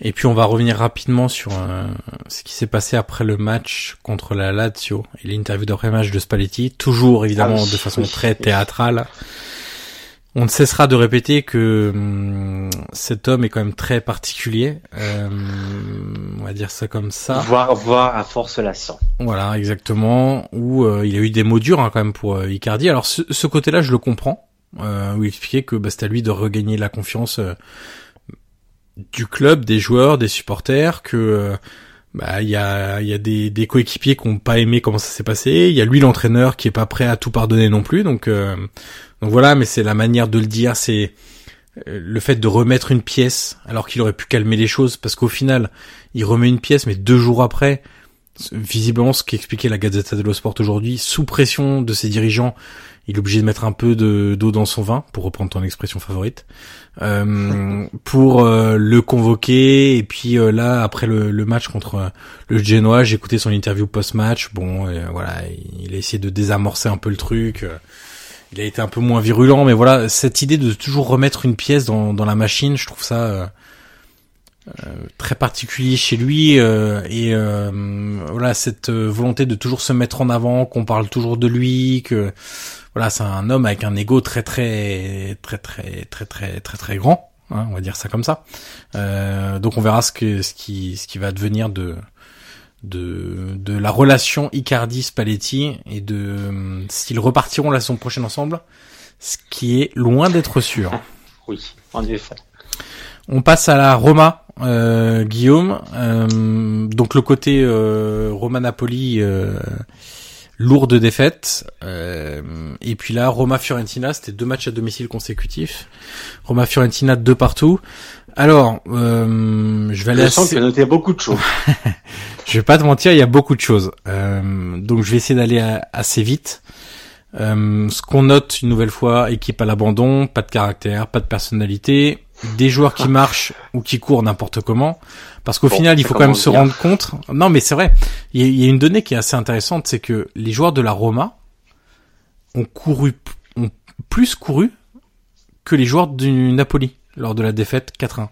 Et puis on va revenir rapidement sur euh, ce qui s'est passé après le match contre la Lazio et l'interview d'après-match de Spalletti, toujours évidemment ah oui, de façon oui, très théâtrale. Oui. On ne cessera de répéter que hum, cet homme est quand même très particulier, euh, on va dire ça comme ça. Voir, voir à force la sang. Voilà, exactement. Où euh, il a eu des mots durs hein, quand même pour euh, Icardi. Alors ce, ce côté-là, je le comprends. Euh, où il expliquait que bah, c'est à lui de regagner la confiance euh, du club, des joueurs, des supporters, que euh, bah il y a il y a des des coéquipiers qui ont pas aimé comment ça s'est passé, il y a lui l'entraîneur qui est pas prêt à tout pardonner non plus, donc euh, donc voilà, mais c'est la manière de le dire, c'est le fait de remettre une pièce alors qu'il aurait pu calmer les choses, parce qu'au final il remet une pièce, mais deux jours après, visiblement ce qu'expliquait la Gazzetta dello Sport aujourd'hui, sous pression de ses dirigeants, il est obligé de mettre un peu de, d'eau dans son vin, pour reprendre ton expression favorite, euh, pour euh, le convoquer. Et puis euh, là, après le, le match contre euh, le Genoa, j'ai écouté son interview post-match. Bon, euh, voilà, il a essayé de désamorcer un peu le truc. Euh, il a été un peu moins virulent, mais voilà, cette idée de toujours remettre une pièce dans, dans la machine, je trouve ça... Euh, Euh, très particulier chez lui, euh, et euh, voilà, cette euh, volonté de toujours se mettre en avant, qu'on parle toujours de lui, que voilà, c'est un homme avec un ego très très très très très très très très grand, hein, on va dire ça comme ça. Euh, donc on verra ce que ce qui ce qui va devenir de de de la relation Icardi-Spalletti et de euh, s'ils repartiront la saison prochaine ensemble, ce qui est loin d'être sûr. Oui, en effet. On passe à la Roma, euh, Guillaume. Euh, donc le côté euh, Roma-Napoli, euh, lourde défaite. Euh, et puis là, Roma-Fiorentina, c'était deux matchs à domicile consécutifs. Roma-Fiorentina, deux partout. Alors, euh, je vais aller. Je sens assez... que tu as noté beaucoup de choses. Je vais pas te mentir, il y a beaucoup de choses. Euh, donc, je vais essayer d'aller à, assez vite. Euh, ce qu'on note une nouvelle fois, équipe à l'abandon, pas de caractère, pas de personnalité, des joueurs qui marchent ou qui courent n'importe comment. Parce qu'au bon, final, il faut quand même se rendre compte. Non, mais c'est vrai. Il y, a, il y a une donnée qui est assez intéressante, c'est que les joueurs de la Roma ont couru, ont plus couru que les joueurs du Napoli lors de la défaite quatre un.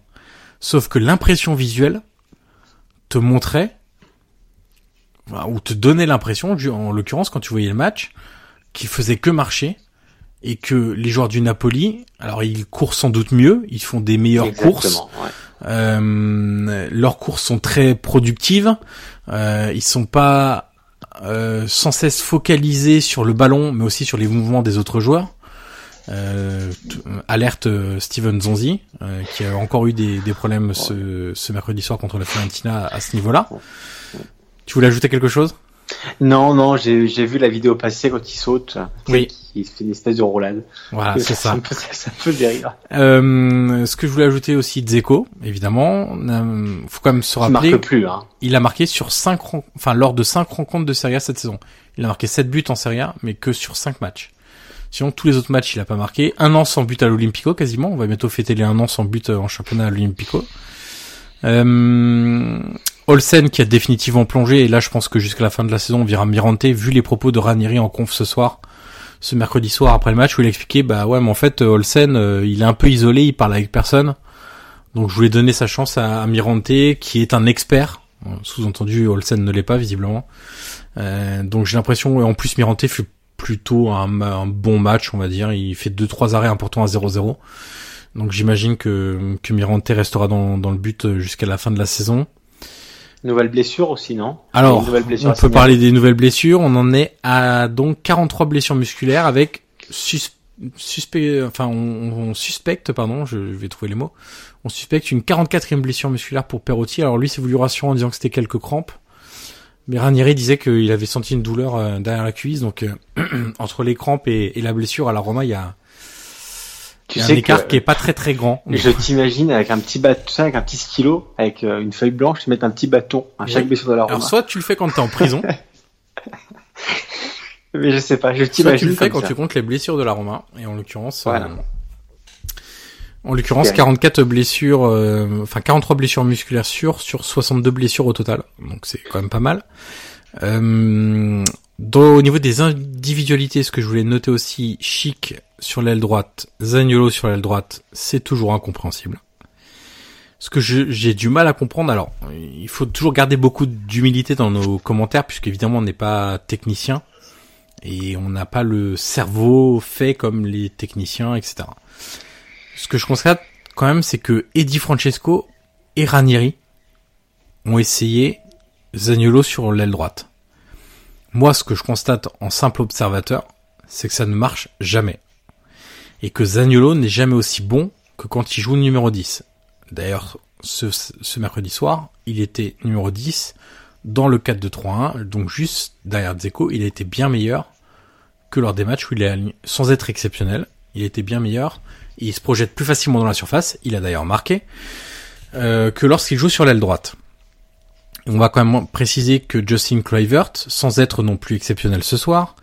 Sauf que l'impression visuelle te montrait, ou te donnait l'impression, en l'occurrence quand tu voyais le match, qu'ils faisaient que marcher et que les joueurs du Napoli, alors ils courent sans doute mieux, ils font des meilleures Exactement, courses, ouais. euh, leurs courses sont très productives, euh, ils sont pas euh, sans cesse focalisés sur le ballon, mais aussi sur les mouvements des autres joueurs. Euh, t- alerte Steven Nzonzi euh, qui a encore eu des, des problèmes ce, ce mercredi soir contre la Fiorentina à ce niveau-là. Tu voulais ajouter quelque chose ? Non, non, j'ai, j'ai vu la vidéo passer quand il saute, oui. Il fait une espèce de roulade. Voilà, c'est ça. Ça, ça me fait rire. Euh, ce que je voulais ajouter aussi, Dzeko, évidemment, euh, faut quand même se rappeler. Il marque plus, hein. Il a marqué sur cinq, enfin lors de cinq rencontres de Serie A cette saison. Il a marqué sept buts en Serie A, mais que sur cinq matchs. Sinon, tous les autres matchs, il a pas marqué. Un an sans but à l'Olimpico, quasiment. On va bientôt fêter les un an sans but en championnat à l'Olimpico. Euh, Olsen qui a définitivement plongé. Et là, je pense que jusqu'à la fin de la saison, on verra Mirante, vu les propos de Ranieri en conf ce soir, ce mercredi soir après le match, où il a expliqué, bah ouais, mais en fait, Olsen, euh, il est un peu isolé, il parle avec personne. Donc, je voulais donner sa chance à, à Mirante, qui est un expert. Sous-entendu, Olsen ne l'est pas, visiblement. Euh, donc, j'ai l'impression, et en plus, Mirante fut plutôt un, un bon match, on va dire. Il fait deux trois arrêts importants à zéro zéro. Donc j'imagine que que Mirante restera dans dans le but jusqu'à la fin de la saison. Nouvelle blessure aussi, non ? Alors, on peut parler des nouvelles blessures, on en est à donc quarante-trois blessures musculaires avec sus, suspect enfin on, on suspecte pardon, je vais trouver les mots. On suspecte une quarante-quatrième blessure musculaire pour Perotti. Alors lui, c'est voulu rassurer en disant que c'était quelques crampes. Mais Ranieri disait qu'il avait senti une douleur derrière la cuisse, donc euh, entre les crampes et, et la blessure à la Roma, il y a, tu y a sais un écart que, qui est pas très très grand. Je t'imagine avec un petit bâton, avec un petit stylo, avec une feuille blanche, tu mets un petit bâton à chaque oui. blessure de la Roma. Alors soit tu le fais quand t'es en prison, mais je sais pas, je t'imagine. Soit tu le fais quand ça. Tu comptes les blessures de la Roma, et en l'occurrence, voilà. euh, en l'occurrence, quarante-quatre blessures, euh, enfin quarante-trois blessures musculaires sur sur soixante-deux blessures au total. Donc c'est quand même pas mal. Euh, dans, au niveau des individualités, ce que je voulais noter aussi, Chic sur l'aile droite, Zaniolo sur l'aile droite, c'est toujours incompréhensible. Ce que je, j'ai du mal à comprendre. Alors, il faut toujours garder beaucoup d'humilité dans nos commentaires, puisqu'évidemment on n'est pas technicien et on n'a pas le cerveau fait comme les techniciens, et cetera. Ce que je constate quand même, c'est que Eddie Francesco et Ranieri ont essayé Zaniolo sur l'aile droite. Moi, ce que je constate en simple observateur, c'est que ça ne marche jamais. Et que Zaniolo n'est jamais aussi bon que quand il joue numéro dix. D'ailleurs, ce, ce mercredi soir, il était numéro dix dans le quatre deux trois un, donc juste derrière Dzeko, il a été bien meilleur que lors des matchs où il est sans être exceptionnel. Il était bien meilleur. Il se projette plus facilement dans la surface, il a d'ailleurs marqué, euh, que lorsqu'il joue sur l'aile droite. On va quand même préciser que Justin Kluivert, sans être non plus exceptionnel ce soir,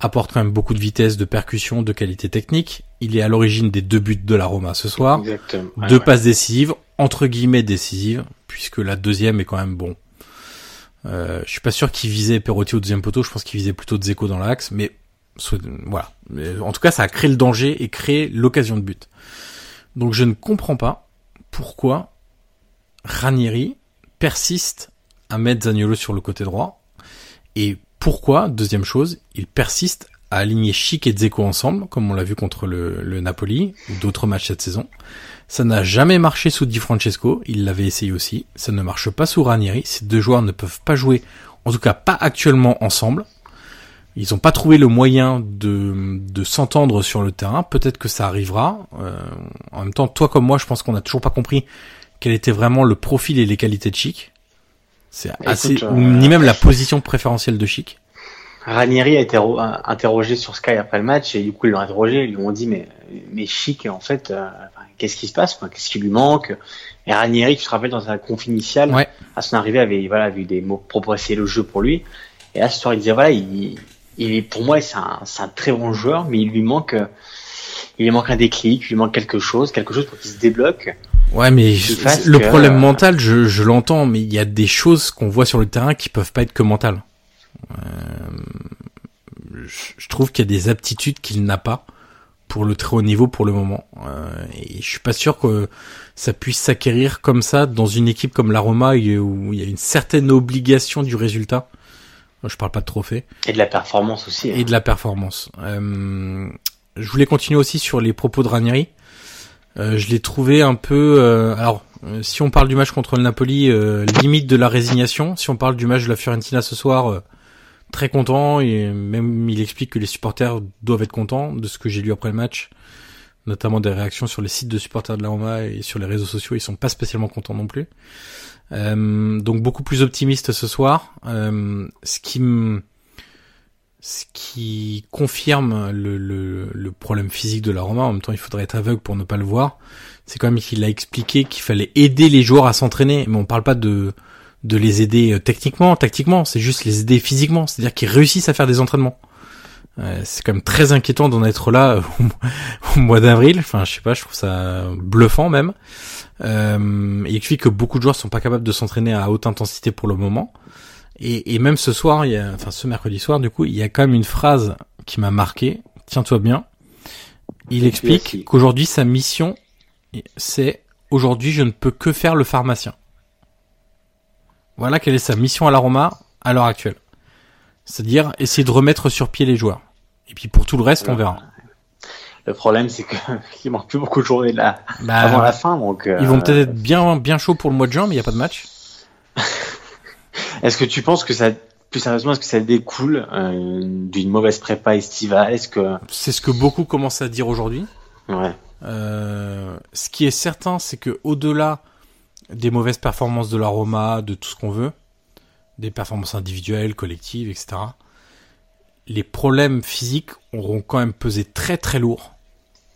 apporte quand même beaucoup de vitesse, de percussion, de qualité technique. Il est à l'origine des deux buts de la Roma ce soir. Exactement. Deux ouais, ouais. passes décisives, entre guillemets décisives, puisque la deuxième est quand même bon. Euh, je suis pas sûr qu'il visait Perotti au deuxième poteau, je pense qu'il visait plutôt Dzeko dans l'axe, mais voilà. En tout cas, ça a créé le danger et créé l'occasion de but. Donc, je ne comprends pas pourquoi Ranieri persiste à mettre Zaniolo sur le côté droit et pourquoi, deuxième chose, il persiste à aligner Chic et Dzeko ensemble, comme on l'a vu contre le, le Napoli ou d'autres matchs cette saison. Ça n'a jamais marché sous Di Francesco, il l'avait essayé aussi. Ça ne marche pas sous Ranieri. Ces deux joueurs ne peuvent pas jouer, en tout cas pas actuellement ensemble. Ils n'ont pas trouvé le moyen de, de s'entendre sur le terrain. Peut-être que ça arrivera. Euh, en même temps, toi comme moi, je pense qu'on n'a toujours pas compris quel était vraiment le profil et les qualités de Chic. C'est Écoute, assez, euh, ni même la position préférentielle de Chic. Ranieri a été interrogé sur Sky après le match et du coup ils l'ont interrogé. Ils lui ont dit mais mais Chic en fait, euh, qu'est-ce qui se passe, enfin, qu'est-ce qui lui manque. Et Ranieri, tu te rappelles, dans sa conf initiale, ouais. à son arrivée, avait voilà, vu des mots propres à essayer le jeu pour lui. Et là, ce soir, il disait voilà, il, il pour moi, c'est un, c'est un très bon joueur, mais il lui manque, il lui manque un déclic, il lui manque quelque chose, quelque chose pour qu'il se débloque. Ouais, mais je, le que... problème mental, je, je l'entends, mais il y a des choses qu'on voit sur le terrain qui peuvent pas être que mentales. Euh, je trouve qu'il y a des aptitudes qu'il n'a pas pour le très haut niveau pour le moment. Euh, et je suis pas sûr que ça puisse s'acquérir comme ça dans une équipe comme la Roma où il y a une certaine obligation du résultat. Je parle pas de trophée. Et de la performance aussi. Hein. Et de la performance. Euh, je voulais continuer aussi sur les propos de Ranieri. Euh, je l'ai trouvé un peu... Euh, alors, euh, si on parle du match contre le Napoli, euh, limite de la résignation. Si on parle du match de la Fiorentina ce soir, euh, très content. Et même, il explique que les supporters doivent être contents de ce que j'ai lu après le match. Notamment des réactions sur les sites de supporters de la Roma et sur les réseaux sociaux. Ils sont pas spécialement contents non plus. Euh, donc, beaucoup plus optimiste ce soir. Euh, ce qui me... Ce qui confirme le, le, le problème physique de la Roma, en même temps il faudrait être aveugle pour ne pas le voir, c'est quand même qu'il a expliqué qu'il fallait aider les joueurs à s'entraîner, mais on parle pas de de les aider techniquement, tactiquement, c'est juste les aider physiquement, c'est-à-dire qu'ils réussissent à faire des entraînements. Euh, c'est quand même très inquiétant d'en être là au mois d'avril, enfin je sais pas, je trouve ça bluffant même. Euh, il explique que beaucoup de joueurs sont pas capables de s'entraîner à haute intensité pour le moment. Et, et même ce soir, il y a, enfin ce mercredi soir, du coup, il y a quand même une phrase qui m'a marqué. Tiens-toi bien. Il explique Merci. qu'aujourd'hui, sa mission, c'est « Aujourd'hui, je ne peux que faire le pharmacien ». Voilà quelle est sa mission à la Roma à l'heure actuelle. C'est-à-dire essayer de remettre sur pied les joueurs. Et puis pour tout le reste, ouais. on verra. Le problème, c'est que il manque plus beaucoup de journées là, bah, avant la fin. Donc, euh... ils vont peut-être être bien, bien chauds pour le mois de juin, mais il n'y a pas de match. Est-ce que tu penses que ça, plus sérieusement, est-ce que ça découle euh, d'une mauvaise prépa estivale ? Est-ce que c'est ce que beaucoup commencent à dire aujourd'hui. Ouais. Euh, ce qui est certain, c'est que au-delà des mauvaises performances de la Roma, de tout ce qu'on veut, des performances individuelles, collectives, et cetera, les problèmes physiques auront quand même pesé très très lourd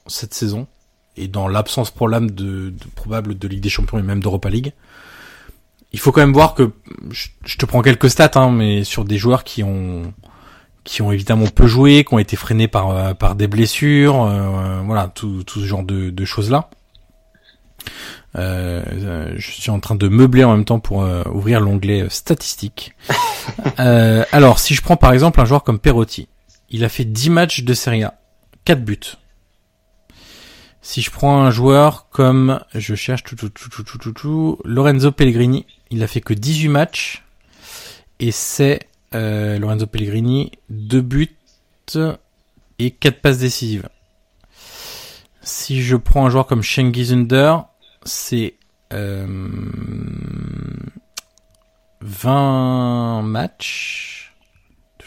cette saison et dans l'absence probable de, de probable de Ligue des Champions et même d'Europa League. Il faut quand même voir que je te prends quelques stats, hein, mais sur des joueurs qui ont qui ont évidemment peu joué, qui ont été freinés par par des blessures, euh, voilà, tout tout ce genre de, de choses là. Euh, je suis en train de meubler en même temps pour euh, ouvrir l'onglet statistiques. euh, alors, si je prends par exemple un joueur comme Perotti, il a fait dix matchs de Serie A, quatre buts. Si je prends un joueur comme je cherche tout tout tout tout tout tout, tout Lorenzo Pellegrini. Il a fait que dix-huit matchs et c'est euh, Lorenzo Pellegrini, deux buts et quatre passes décisives. Si je prends un joueur comme Cengiz Under, c'est euh, vingt matchs.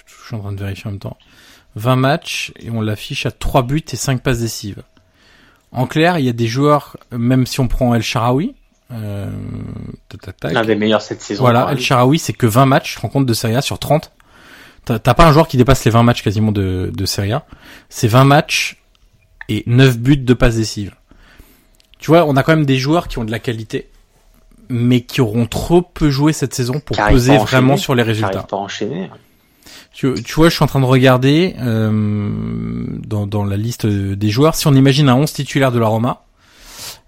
Je suis en train de vérifier en même temps. vingt matchs et on l'affiche à trois buts et cinq passes décisives. En clair, il y a des joueurs, même si on prend El Shaarawy, euh, l'un des meilleurs cette saison. Voilà, El Shaarawy, c'est que vingt matchs, je rends compte, de Serie A sur trente. T'as, t'as pas un joueur qui dépasse les vingt matchs quasiment de, de Serie A. C'est vingt matchs et neuf buts de passes décisives. Tu vois, on a quand même des joueurs qui ont de la qualité, mais qui auront trop peu joué cette saison pour Carrive peser vraiment sur les résultats. Carrive pas enchaîner. Tu, tu vois, je suis en train de regarder euh, dans, dans la liste des joueurs. Si on imagine un onze titulaire de la Roma,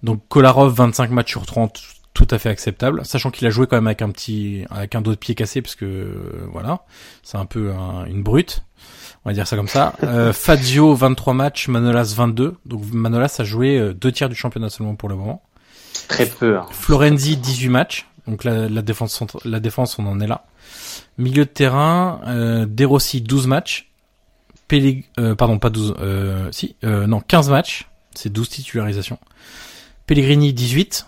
donc Kolarov, vingt-cinq matchs sur trente, tout à fait acceptable, sachant qu'il a joué quand même avec un petit, avec un dos de pied cassé, parce que euh, voilà, c'est un peu un, une brute, on va dire ça comme ça. Euh, Fazio, vingt-trois matchs, Manolas, vingt-deux. Donc Manolas a joué deux tiers du championnat seulement pour le moment. Très peu. Hein. Florenzi, dix-huit matchs. Donc la, la défense, la défense, on en est là. Milieu de terrain, euh, De Rossi, douze matchs. Pelleg, euh, pardon, pas douze, euh, si, euh, non, quinze matchs. C'est douze titularisations. Pellegrini, dix-huit.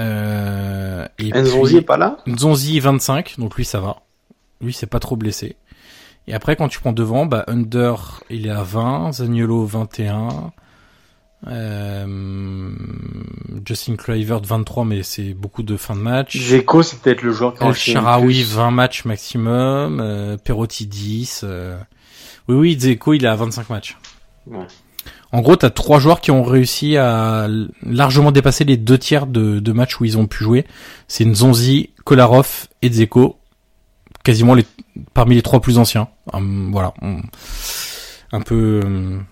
Euh, et Nzonzi est pas là? Nzonzi, vingt-cinq. Donc lui, ça va. Lui, c'est pas trop blessé. Et après, quand tu prends devant, bah, Under, il est à vingt. Zaniolo, vingt et un. Euh, Justin Kluivert vingt-trois, mais c'est beaucoup de fin de match. Dzeko, c'est peut-être le joueur qui a enchaîné. El Shaarawy, vingt matchs maximum. Euh, Perotti, dix. Euh... Oui, oui, Dzeko, il est à vingt-cinq matchs. Ouais. En gros, t'as trois joueurs qui ont réussi à largement dépasser les deux tiers de, de matchs où ils ont pu jouer. C'est Nzonzi, Kolarov et Dzeko, quasiment les, parmi les trois plus anciens. Hum, voilà, hum, un peu, hum,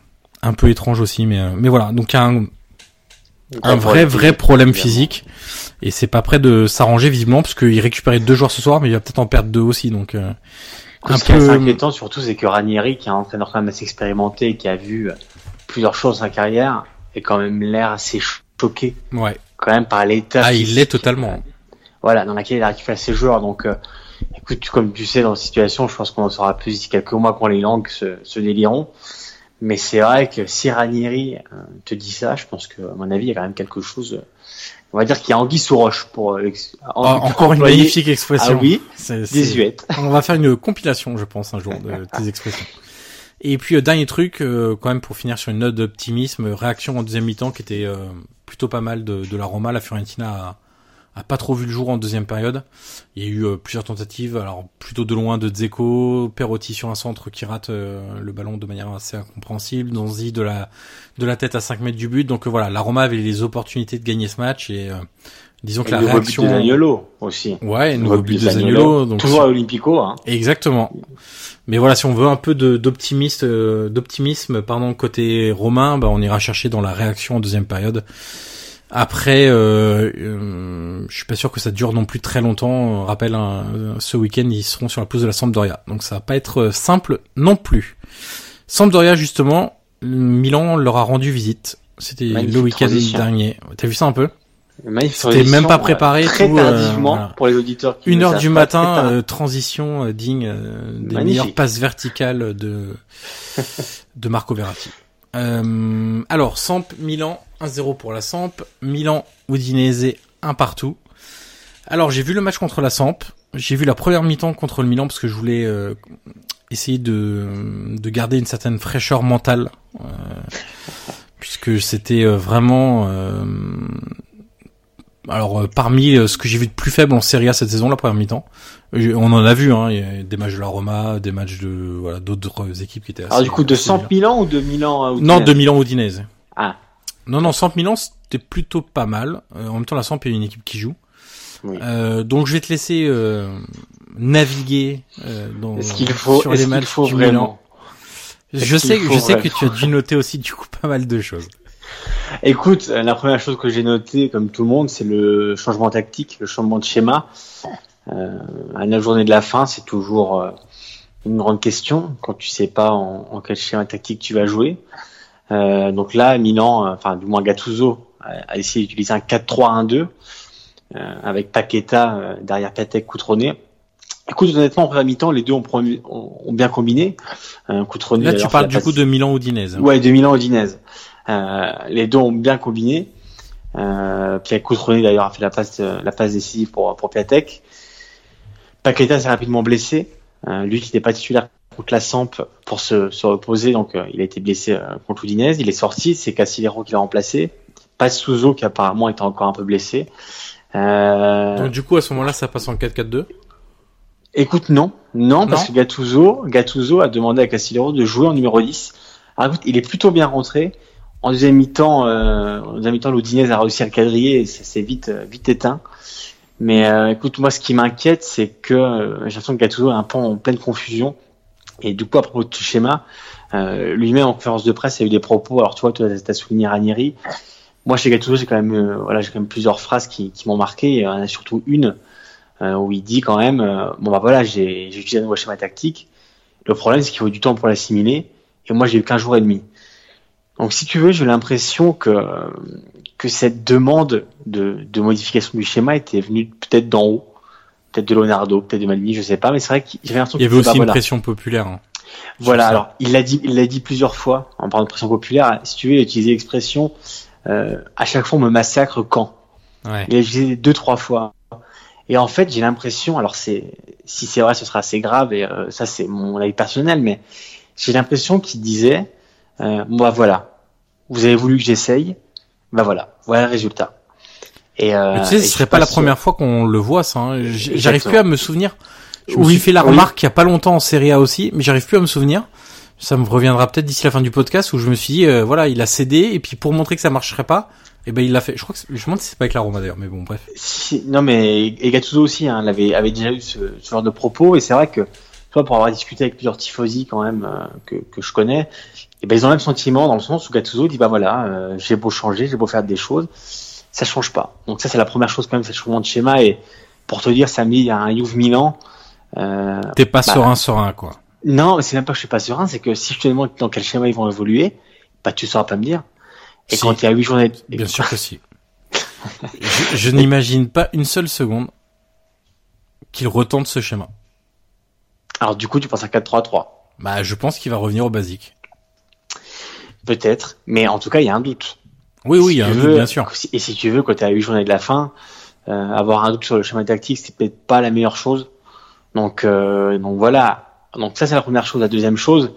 un peu étrange aussi, mais mais voilà. Donc un, un vrai vrai problème physique et c'est pas prêt de s'arranger visiblement parce qu'il récupérait deux joueurs ce soir, mais il va peut-être en perdre deux aussi, donc. Euh, un ce peu... qui est inquiétant surtout, c'est que Ranieri, qui est un entraîneur quand même assez expérimenté, qui a vu plusieurs choses dans sa carrière, et quand même l'air assez choqué, ouais, quand même par l'état. Ah, il l'est totalement. Voilà, dans laquelle il a récupéré ses joueurs. Donc, euh, écoute, comme tu sais, dans cette situation, je pense qu'on en saura plus d'ici quelques mois quand les langues se, se déliront. Mais c'est vrai que si Ranieri euh, te dit ça, je pense que, à mon avis, il y a quand même quelque chose. Euh, on va dire qu'il y a anguille sous roche pour. Euh, ex- ah, encore une magnifique expression. Ah oui, c'est, c'est... désuète. On va faire une compilation, je pense, un jour de tes expressions. Et puis euh, dernier truc, euh, quand même pour finir sur une note d'optimisme, euh, réaction en deuxième mi-temps qui était euh, plutôt pas mal de, de la Roma. La Fiorentina a, a pas trop vu le jour en deuxième période. Il y a eu euh, plusieurs tentatives, alors plutôt de loin de Dzeko, Perotti sur un centre qui rate euh, le ballon de manière assez incompréhensible, Nzonzi de la de la tête à cinq mètres du but. Donc euh, voilà, la Roma avait les opportunités de gagner ce match et euh, disons que et la réaction. Nouveau but de Zaniolo aussi. Ouais, nouveau, nouveau but de Zaniolo. Donc toujours à Olimpico, hein. Exactement. Mais voilà, si on veut un peu de, d'optimiste, euh, d'optimisme, pardon, côté romain, bah on ira chercher dans la réaction en deuxième période. Après, euh, euh, je suis pas sûr que ça dure non plus très longtemps. Rappel, hein, ce week-end ils seront sur la pelouse de la Sampdoria, donc ça va pas être simple non plus. Sampdoria justement, Milan leur a rendu visite. C'était magnifique le week-end transition. Dernier. T'as vu ça un peu? C'était même pas préparé, très tout, tardivement euh, voilà. Pour les auditeurs. Qui une heure du matin, euh, transition euh, digne euh, des magnifique. Meilleures passes verticales de de Marco Verratti. Euh, alors Samp Milan un zéro pour la Samp, Milan Udinese un partout. Alors j'ai vu le match contre la Samp, j'ai vu la première mi-temps contre le Milan parce que je voulais euh, essayer de de garder une certaine fraîcheur mentale euh, puisque c'était vraiment euh, alors euh, parmi euh, ce que j'ai vu de plus faible en Serie A cette saison, la première mi-temps, euh, on en a vu, hein, y a des matchs de la Roma, des matchs de voilà d'autres équipes qui étaient. Assez, alors du coup de Samp Milan ou de Milan Udinese? Non, de Milan Udinese. Ah. Non non, Samp Milan c'était plutôt pas mal. Euh, en même temps, la Samp est une équipe qui joue. Oui. Euh, donc je vais te laisser euh, naviguer euh, dans est-ce qu'il faut, sur est-ce les matchs du Milan. Je sais je sais que tu as dû noter aussi du coup pas mal de choses. Écoute, la première chose que j'ai notée, comme tout le monde, c'est le changement tactique, le changement de schéma. Euh, à la journée de la fin, c'est toujours euh, une grande question quand tu sais pas en, en quel schéma tactique tu vas jouer. Euh, donc là, Milan, euh, enfin du moins Gattuso, a, a essayé d'utiliser un quatre trois un deux euh, avec Paqueta euh, derrière Piatek, Coutronnet. Écoute, honnêtement, en première mi-temps, les deux ont, promu, ont, ont bien combiné. Euh, Coutronnet. Là, tu parles du coup de Milan Udinese. Hein. Ouais, de Milan Udinese. Euh, les deux ont bien combiné. Euh, Pierre Coutronnet d'ailleurs a fait la passe, la passe décisive pour, pour Piatek. Paqueta s'est rapidement blessé. Euh, lui qui n'était pas titulaire contre la Samp pour se, se reposer, donc euh, il a été blessé euh, contre Udinese. Il est sorti, c'est Castillejo qui l'a remplacé. Passuso qui apparemment était encore un peu blessé. Euh... Donc du coup à ce moment-là ça passe en quatre quatre deux. Écoute non, non, non parce que Gattuso, Gattuso a demandé à Castillejo de jouer en numéro dix. Alors, écoute, il est plutôt bien rentré. En deuxième mi-temps, euh, en deuxième mi-temps, l'Udinese a réussi à le quadriller et ça s'est vite, vite éteint. Mais euh, écoute, moi, ce qui m'inquiète, c'est que euh, j'ai l'impression que Gattuso est un peu en pleine confusion. Et du coup, à propos de ce schéma, euh, lui-même en conférence de presse a eu des propos. Alors, tu vois, tu as souligné Ranieri. Moi, chez Gattuso, j'ai quand même, euh, voilà, j'ai quand même plusieurs phrases qui, qui m'ont marqué. Il y en a surtout une euh, où il dit quand même, euh, bon bah voilà, j'ai, j'ai utilisé un nouveau schéma tactique. Le problème, c'est qu'il faut du temps pour l'assimiler. Et moi, j'ai eu qu'un jour et demi. Donc, si tu veux, j'ai l'impression que que cette demande de, de modification du schéma était venue peut-être d'en haut, peut-être de Leonardo, peut-être de Maldini, je sais pas. Mais c'est vrai qu'il y avait l'impression qu'il y avait aussi pas, une voilà. pression populaire. Hein, voilà. Alors, il l'a dit, il l'a dit plusieurs fois en parlant de pression populaire. Si tu veux, il a utilisé l'expression euh, à chaque fois on me massacre quand. Ouais. Il l'a utilisé deux trois fois. Et en fait, j'ai l'impression, alors c'est si c'est vrai, ce sera assez grave et euh, ça c'est mon avis personnel, mais j'ai l'impression qu'il disait. Euh, bah voilà, vous avez voulu que j'essaye, bah voilà, voilà le résultat. Et, euh, tu sais, ce serait pas, pas la sûr. Première fois qu'on le voit ça. Hein. J'arrive Exactement. Plus à me souvenir. Je oui, me suis fait la remarque oui. Il y a pas longtemps en Serie A aussi, mais j'arrive plus à me souvenir. ça me reviendra peut-être d'ici la fin du podcast, où je me suis dit, euh, voilà, il a cédé, et puis pour montrer que ça marcherait pas, et eh ben il l'a fait. Je crois que je me demande si c'est pas avec la Roma d'ailleurs, mais bon, bref. Si, non mais et Gattuso aussi, hein, l'avait avait déjà eu ce, ce genre de propos, et c'est vrai que toi, pour avoir discuté avec plusieurs tifosi quand même euh, que que je connais, et ben ils ont le même sentiment dans le sens où Gattuso dit bah voilà, euh, j'ai beau changer, j'ai beau faire des choses, ça change pas. Donc ça c'est la première chose quand même, c'est le changement de schéma. Et pour te dire, samedi il y a un Juve Milan. Euh, T'es pas bah, serein, serein quoi. Non, c'est même pas que je suis pas serein, c'est que si je te demande dans quel schéma ils vont évoluer, bah tu sauras pas me dire. Et si. Quand il y a huit journées, bien sûr que si. je je n'imagine pas une seule seconde qu'il retente ce schéma. Alors du coup, tu penses à quatre trois trois? Bah, je pense qu'il va revenir au basique. Peut-être, mais en tout cas, il y a un doute. Oui, oui, il y a un doute, bien sûr. Et si tu veux, quand tu as huit journées de la fin, euh, avoir un doute sur le schéma tactique, c'est peut-être pas la meilleure chose. Donc, euh, donc voilà. Donc ça, c'est la première chose. La deuxième chose,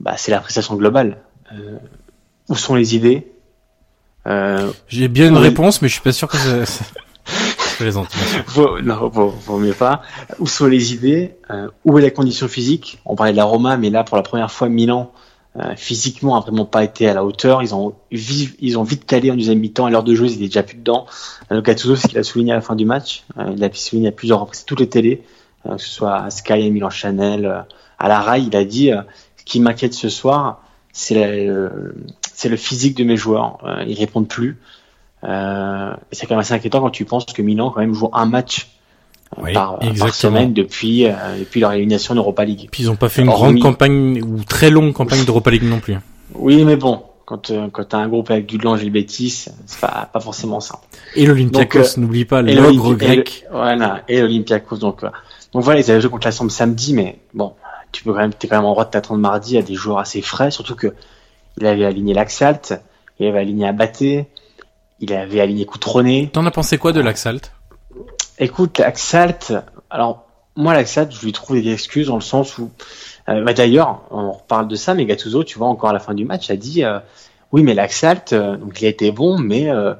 bah, c'est l'appréciation globale. Euh, où sont les idées? Euh, J'ai bien une réponse, mais je suis pas sûr que ça... je plaisante. Faut, non, faut, faut mieux pas. Où sont les idées? euh, Où est la condition physique? On parlait de la Roma, mais là, pour la première fois, Milan, euh, physiquement, a vraiment pas été à la hauteur. Ils ont, vive, ils ont vite calé en deuxième mi-temps. À l'heure de jeu, ils étaient déjà plus dedans. Euh, Gattuso, c'est ce qu'il a souligné à la fin du match. Euh, il a souligné à plusieurs reprises, toutes les télés, euh, que ce soit à Sky, à Milan Channel, euh, à la Rai. Il a dit, euh, ce qui m'inquiète ce soir, c'est la, le, c'est le physique de mes joueurs. Euh, ils répondent plus. Euh, et c'est quand même assez inquiétant quand tu penses que Milan quand même joue un match euh, oui, par, par semaine depuis, euh, depuis leur élimination d'Europa League. Puis ils n'ont pas fait une Or, grande mi- campagne ou très longue campagne Ouf. d'Europa League non plus. Oui, mais bon, quand, euh, quand t'as un groupe avec du Lange et le Betis, c'est pas, pas forcément simple. Et l'Olympiakos, donc, euh, n'oublie pas, l'ogre grec. Et le, voilà, et l'Olympiakos. Donc, euh, donc voilà, ils avaient joué contre la Samp samedi, mais bon, tu peux quand même, t'es quand même en droit de t'attendre mardi à des joueurs assez frais, surtout que il avait aligné Laxalt, il avait aligné Abaté. Il avait aligné Coutronnet. T'en as pensé quoi de Laxalt? Écoute, Laxalt, alors moi Laxalt, je lui trouve des excuses dans le sens où, euh, bah d'ailleurs, on reparle de ça, mais Gattuso, tu vois, encore à la fin du match, a dit, euh, oui, mais Laxalt, euh, donc il a été bon, mais euh,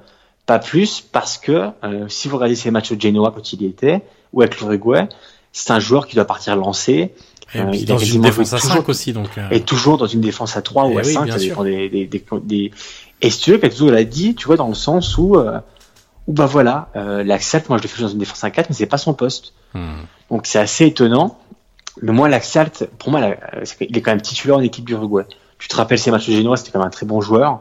pas plus, parce que euh, si vous regardez ses matchs au Genoa quand il y était, ou avec l'Uruguay, c'est un joueur qui doit partir lancer. Et euh, puis dans une défense à cinq aussi, donc. Euh... Et toujours dans une défense à trois ou à cinq, ça dépend des, des, des, des... Et si tu veux, Gattuso l'a dit, tu vois, dans le sens où, euh, où bah voilà, euh, Laxalt, moi je le fais dans une défense à quatre, mais c'est pas son poste. Mmh. Donc c'est assez étonnant. Mais moi, Laxalt, pour moi, la, il est quand même titulaire en équipe d'Uruguay. Tu te rappelles ces matchs génois, c'était quand même un très bon joueur.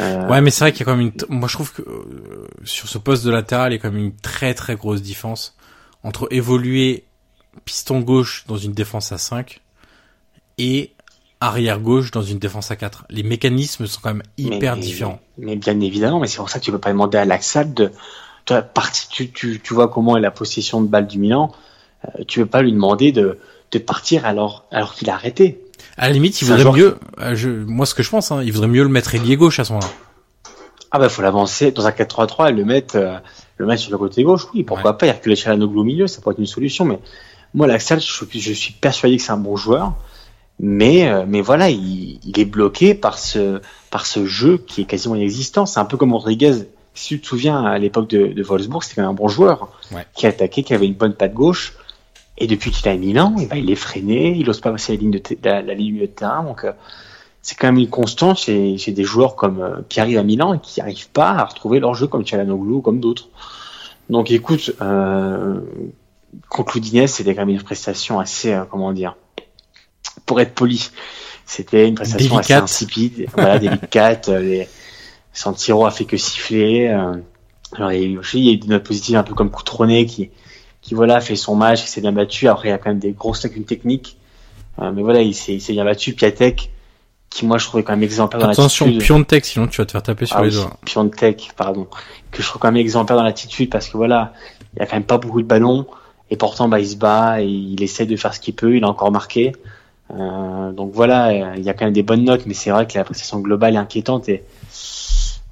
Euh... Ouais, mais c'est vrai qu'il y a quand même une. T- moi je trouve que euh, sur ce poste de latéral, il y a quand même une très très grosse différence entre évoluer piston gauche dans une défense à cinq et arrière gauche dans une défense à quatre. Les mécanismes sont quand même hyper mais, différents. Mais bien évidemment, mais c'est pour ça que tu peux pas demander à Laxalt de, toi, parti, tu, tu, tu vois comment est la possession de balle du Milan, euh, tu peux pas lui demander de, de partir alors, alors qu'il a arrêté. À la limite, il c'est vaudrait mieux, qui... euh, je, moi ce que je pense, hein, il vaudrait mieux le mettre ailier gauche à ce moment-là. Ah bah, faut l'avancer dans un quatre trois trois et le mettre, euh, le mettre sur le côté gauche, oui, pourquoi ouais. pas, il y a que le Chalanoglu au milieu, ça pourrait être une solution, mais moi, Laxalt, je, je suis persuadé que c'est un bon joueur. Mais mais voilà, il, il est bloqué par ce par ce jeu qui est quasiment inexistant. C'est un peu comme Rodriguez. Si tu te souviens, à l'époque de, de Wolfsburg, c'était quand même un bon joueur ouais. qui attaquait, qui avait une bonne patte gauche. Et depuis qu'il a Milan, et ben il est freiné, il n'ose pas passer la ligne de t- la, la ligne de terrain. Donc euh, c'est quand même une constante chez, chez des joueurs comme euh, qui arrivent à Milan et qui n'arrivent pas à retrouver leur jeu comme Çalhanoğlu ou comme d'autres. Donc écoute, euh, contre l'Udinese, c'était quand même une prestation assez euh, comment dire. Pour être poli, c'était une prestation délicate. Assez insipide, voilà, délicate. Les... Santiro a fait que siffler. Euh... Alors, il y a eu, il y a eu des notes positives, un peu comme Coutronnet qui, qui voilà, fait son match, qui s'est bien battu. Après, il y a quand même des grosses lacunes techniques, euh, mais voilà, il s'est, il s'est bien battu. Piatek, qui moi je trouvais quand même exemplaire dans l'attitude. Attention, Piontek, sinon tu vas te faire taper sur ah, les doigts. Oui, Piontek, pardon, que je trouve quand même exemplaire dans l'attitude parce que voilà, il y a quand même pas beaucoup de ballons et pourtant bah il se bat, et il essaie de faire ce qu'il peut. Il a encore marqué. Euh, donc voilà, il euh, y a quand même des bonnes notes, mais c'est vrai que la prestation globale est inquiétante et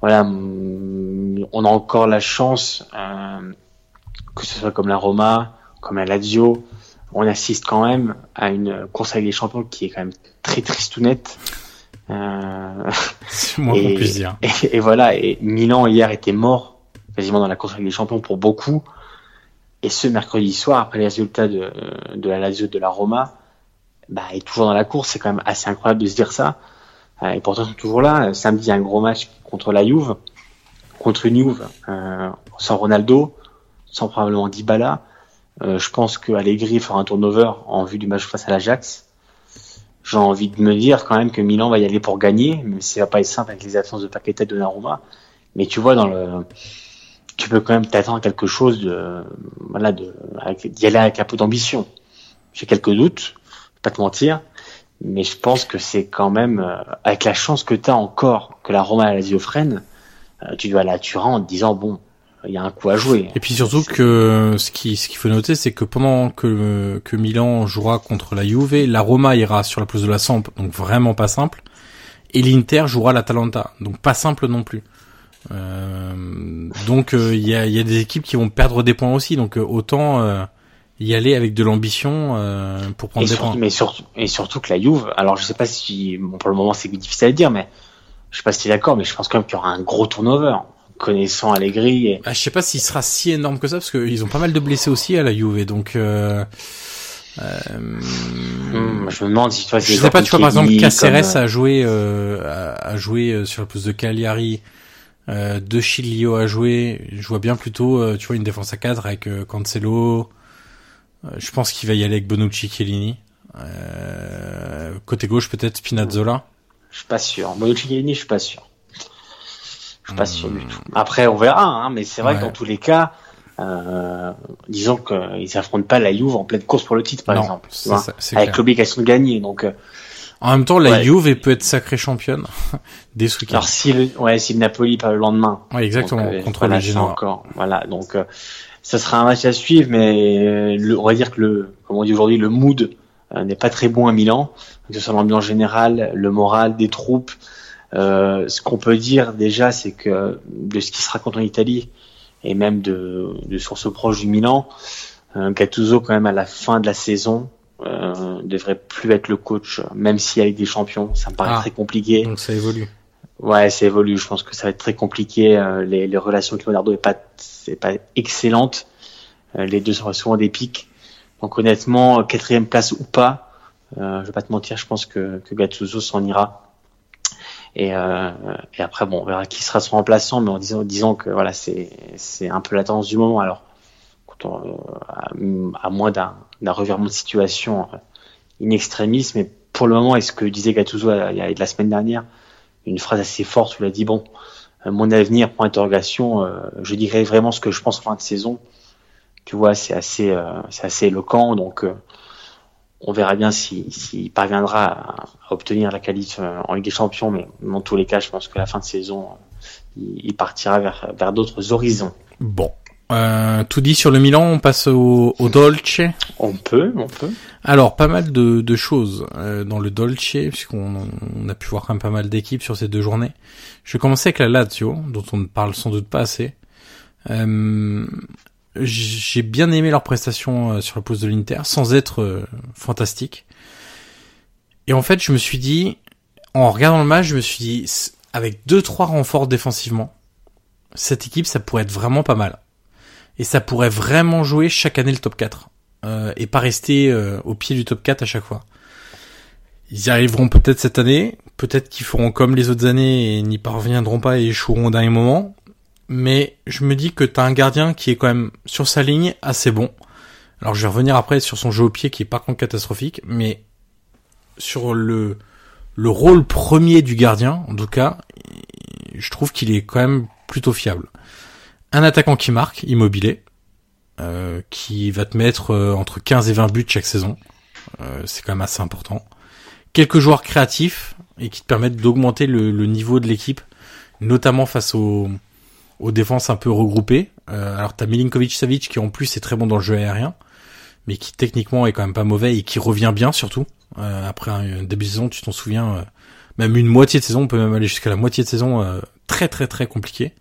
voilà, on a encore la chance euh, que ce soit comme la Roma, comme la Lazio, on assiste quand même à une course avec les champions qui est quand même très tristounette. Euh, c'est moins qu'on puisse dire. Et, et voilà, et Milan hier était mort quasiment dans la course avec les champions pour beaucoup. Et ce mercredi soir, après les résultats de, de la Lazio, de la Roma. bah, est toujours dans la course. C'est quand même assez incroyable de se dire ça. Et pourtant, ils sont toujours là. Samedi, il y a un gros match contre la Juve, contre une Juve euh, sans Ronaldo, sans probablement Dybala. Euh, je pense que Allegri fera un turnover en vue du match face à l'Ajax. J'ai envie de me dire quand même que Milan va y aller pour gagner, même si ça va pas être simple avec les absences de Paquetá et de Donnarumma. Mais tu vois, dans le, tu peux quand même t'attendre à quelque chose de, voilà, de, avec, d'y aller avec un peu d'ambition. J'ai quelques doutes, pas te mentir. Mais je pense que c'est quand même, euh, avec la chance que tu as encore, que la Roma et la Lazio freine, euh, tu dois aller à Turin en te disant, bon, il y a un coup à jouer. Et puis surtout que ce qui ce qu'il faut noter, c'est que pendant que que Milan jouera contre la Juve, la Roma ira sur la place de la Samp, donc vraiment pas simple, et l'Inter jouera l'Atalanta, donc pas simple non plus. Euh, donc il euh, y a il y a des équipes qui vont perdre des points aussi, donc euh, autant euh, y aller avec de l'ambition euh, pour prendre et des surtout, points. Mais surtout et surtout que la Juve, alors je sais pas si bon, pour le moment c'est difficile à dire, mais je sais pas si t'es d'accord, mais je pense quand même qu'il y aura un gros turnover. Connaissant Allegri et... ah, je sais pas s'il sera si énorme que ça parce qu'ils ont pas mal de blessés aussi à la Juve, donc euh... Euh... Mmh, je me demande si tu vois, je sais pas, tu vois par exemple Caceres comme... a joué euh, a joué sur le poste de Cagliari, euh, De Chilio a joué, je vois bien plutôt euh, tu vois une défense à quatre avec euh, Cancelo, euh, je pense qu'il va y aller avec Bonucci, Chiellini, euh, côté gauche peut-être Spinazzola, je suis pas sûr, Bonucci, Chiellini je suis pas sûr. Je suis pas sûr du tout. Après, on verra, hein, mais c'est vrai ouais. que dans tous les cas, euh, disons qu'ils affrontent pas la Juve en pleine course pour le titre, par non, exemple, c'est tu vois, ça, c'est avec clair. L'obligation de gagner. Donc, en même temps, la ouais. Juve peut être sacrée championne dès ce week-end. Alors, si le, ouais, si le Napoli pas le lendemain. Ouais, exactement. Donc, euh, contre la Genoa. Encore. Voilà. Donc, euh, ça sera un match à suivre, mais le, on va dire que le, comme on dit aujourd'hui, le mood euh, n'est pas très bon à Milan, que ce soit l'ambiance générale, le moral des troupes. Euh, ce qu'on peut dire déjà, c'est que de ce qui se raconte en Italie et même de, de sources proches du Milan, euh, Gattuso quand même à la fin de la saison euh, devrait plus être le coach, même s'il y a des champions, ça me paraît ah, très compliqué. Donc ça évolue. Ouais, ça évolue. Je pense que ça va être très compliqué. Euh, les, les relations avec Leonardo est pas c'est pas excellente. Euh, les deux sont souvent des pics. Donc honnêtement, quatrième place ou pas, euh, je vais pas te mentir, je pense que, que Gattuso s'en ira. Et, euh, et après, bon, on verra qui sera son remplaçant, mais en disant, disant que voilà, c'est, c'est un peu la tendance du moment. Alors, quand on, à, à moins d'un, d'un revirement de situation in extremis, mais pour le moment, et ce que disait Gattuso il y a de la semaine dernière, une phrase assez forte où il a dit bon, mon avenir point interrogation, euh, je dirais vraiment ce que je pense en fin de saison. Tu vois, c'est assez, euh, c'est assez éloquent, donc. Euh, On verra bien s'il si, si parviendra à, à obtenir la qualif en Ligue des Champions, mais dans tous les cas, je pense que la fin de saison, il, il partira vers, vers d'autres horizons. Bon, euh, tout dit sur le Milan, on passe au, au Dolce. On peut, on peut. Alors, pas mal de, de choses euh, dans le Dolce, puisqu'on on a pu voir quand même pas mal d'équipes sur ces deux journées. Je vais commencer avec la Lazio, dont on ne parle sans doute pas assez. Euh... J'ai bien aimé leur prestation sur le poste de l'Inter, sans être euh, fantastique. Et en fait, je me suis dit, en regardant le match, je me suis dit, avec deux trois renforts défensivement, cette équipe, ça pourrait être vraiment pas mal. Et ça pourrait vraiment jouer chaque année le top quatre. Euh, et pas rester euh, au pied du top quatre à chaque fois. Ils y arriveront peut-être cette année, peut-être qu'ils feront comme les autres années et n'y parviendront pas et échoueront au dernier moment. Mais je me dis que t'as un gardien qui est quand même sur sa ligne assez bon. Alors je vais revenir après sur son jeu au pied qui est par contre catastrophique, mais sur le le rôle premier du gardien, en tout cas, je trouve qu'il est quand même plutôt fiable. Un attaquant qui marque, Immobilier, euh, qui va te mettre euh, entre quinze et vingt buts chaque saison. Euh, c'est quand même assez important. Quelques joueurs créatifs et qui te permettent d'augmenter le, le niveau de l'équipe, notamment face aux aux défenses un peu regroupées. Euh, alors t'as Milinkovic-Savic qui en plus est très bon dans le jeu aérien, mais qui techniquement est quand même pas mauvais et qui revient bien surtout. Euh, après un début de saison, tu t'en souviens, euh, même une moitié de saison, on peut même aller jusqu'à la moitié de saison, euh, très très très compliqué.